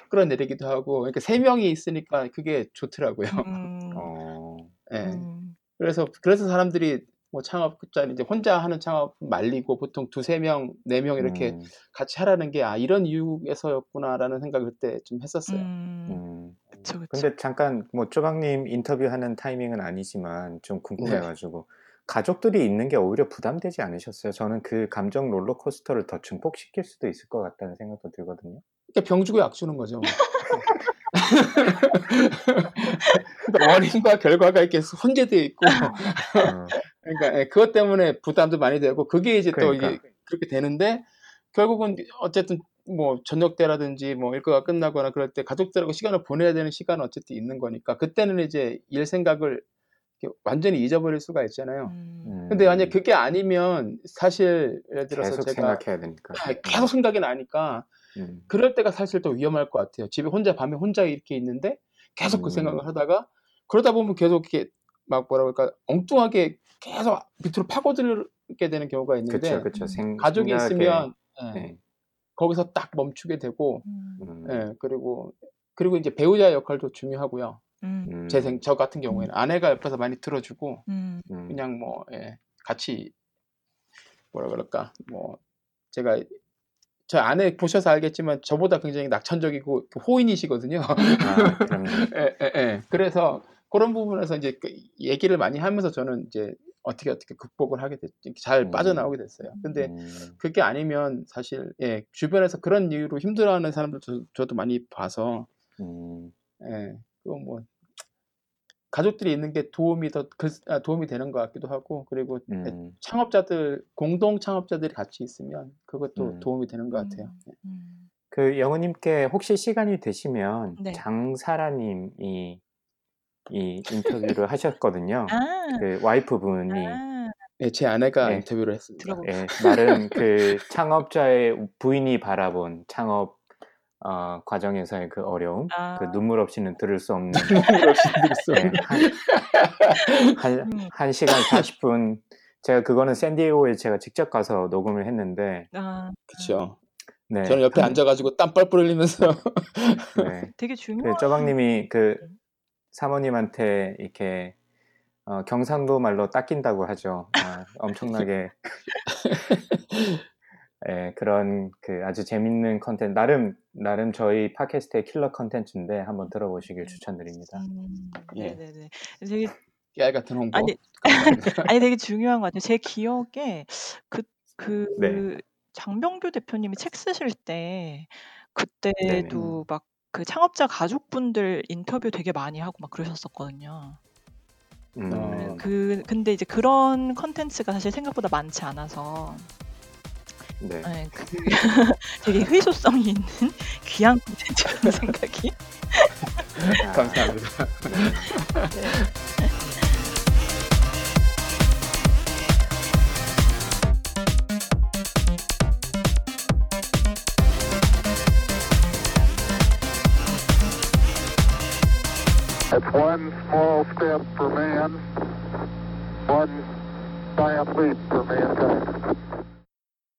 끌어내리기도 하고 그러니까 세 명이 있으니까 그게 좋더라고요. 음. 어. 예. 음. 그래서 그래서 사람들이 뭐 창업자는 이제 혼자 하는 창업 말리고 보통 두세 명, 네 명 이렇게 음. 같이 하라는 게 아 이런 이유에서였구나라는 생각을 그때 좀 했었어요. 음. 음. 그쵸, 그쵸. 근데 잠깐 뭐 쪼박님 인터뷰하는 타이밍은 아니지만 좀 궁금해가지고 네. 가족들이 있는 게 오히려 부담되지 않으셨어요? 저는 그 감정 롤러코스터를 더 증폭시킬 수도 있을 것 같다는 생각도 들거든요. 그러니까 병 주고 약 주는 거죠. 그러니까 원인과 결과가 이렇게 혼재되어 있고 그러니까 그것 때문에 부담도 많이 되고 그게 이제 그러니까. 또 이게 그렇게 되는데 결국은 어쨌든 뭐 저녁 때라든지 뭐 일과가 끝나거나 그럴 때 가족들하고 시간을 보내야 되는 시간은 어쨌든 있는 거니까 그때는 이제 일 생각을 완전히 잊어버릴 수가 있잖아요. 음. 근데 만약 그게 아니면 사실 예를 들어서 계속 제가 생각해야 되니까 계속 생각이 나니까 음. 그럴 때가 사실 더 위험할 것 같아요. 집에 혼자 밤에 혼자 이렇게 있는데 계속 음. 그 생각을 하다가 그러다 보면 계속 이렇게 막 뭐라 그럴까 엉뚱하게 계속 밑으로 파고들게 되는 경우가 있는데 그쵸, 그쵸. 생, 가족이 있으면 예, 네. 거기서 딱 멈추게 되고 음. 예, 그리고 그리고 이제 배우자의 역할도 중요하고요. 음. 제 생, 저 같은 경우에는 아내가 옆에서 많이 들어주고 음. 그냥 뭐 예, 같이 뭐라 그럴까 뭐 제가 저 아내 보셔서 알겠지만 저보다 굉장히 낙천적이고 호인이시거든요. 아, 예, 예, 예. 그래서 그런 부분에서 이제 얘기를 많이 하면서 저는 이제 어떻게 어떻게 극복을 하게 됐, 잘 음. 빠져나오게 됐어요. 근데 음. 그게 아니면 사실 예, 주변에서 그런 이유로 힘들어하는 사람들 저, 저도 많이 봐서 음. 예, 그거 뭐 가족들이 있는 게 도움이 더 도움이 되는 것 같기도 하고 그리고 음. 창업자들 공동 창업자들이 같이 있으면 그것도 음. 도움이 되는 것 같아요. 음. 그 영은님께 혹시 시간이 되시면 네. 장사라님이 이 인터뷰를 하셨거든요. 아. 그 와이프분이 아. 네, 제 아내가 네. 인터뷰를 했습니다. 네, 나름 그 창업자의 부인이 바라본 창업. 어, 과정에서의 그 어려움, 아... 그 눈물 없이는 들을 수 없는 눈물 없이 들을 수 없는 한, 한 시간 사십 분 제가 그거는 샌디에고에 제가 직접 가서 녹음을 했는데 아... 그렇죠. 네, 저는 옆에 한... 앉아가지고 땀 뻘뻘 흘리면서 네. 되게 중요한. 그 쪼박님이 그 사모님한테 이렇게 어, 경상도 말로 닦인다고 하죠. 아, 엄청나게. 예, 그런 그 아주 재밌는 컨텐츠 나름 나름 저희 팟캐스트의 킬러 컨텐츠인데 한번 들어보시길 추천드립니다. 음, 예. 네네네. 되게 깨알 같은 홍보. 아니, 아니 되게 중요한 것 같아요. 제 기억에 그, 그 네. 장병규 대표님이 책 쓰실 때 그때도 막 그 창업자 가족분들 인터뷰 되게 많이 하고 막 그러셨었거든요. 음. 그 근데 이제 그런 컨텐츠가 사실 생각보다 많지 않아서. 네. 네, 그 되게 회의소성이 있는 귀한 콘텐츠라는 생각이 아, 감사합니다. 네. It's one small step for man, one giant leap.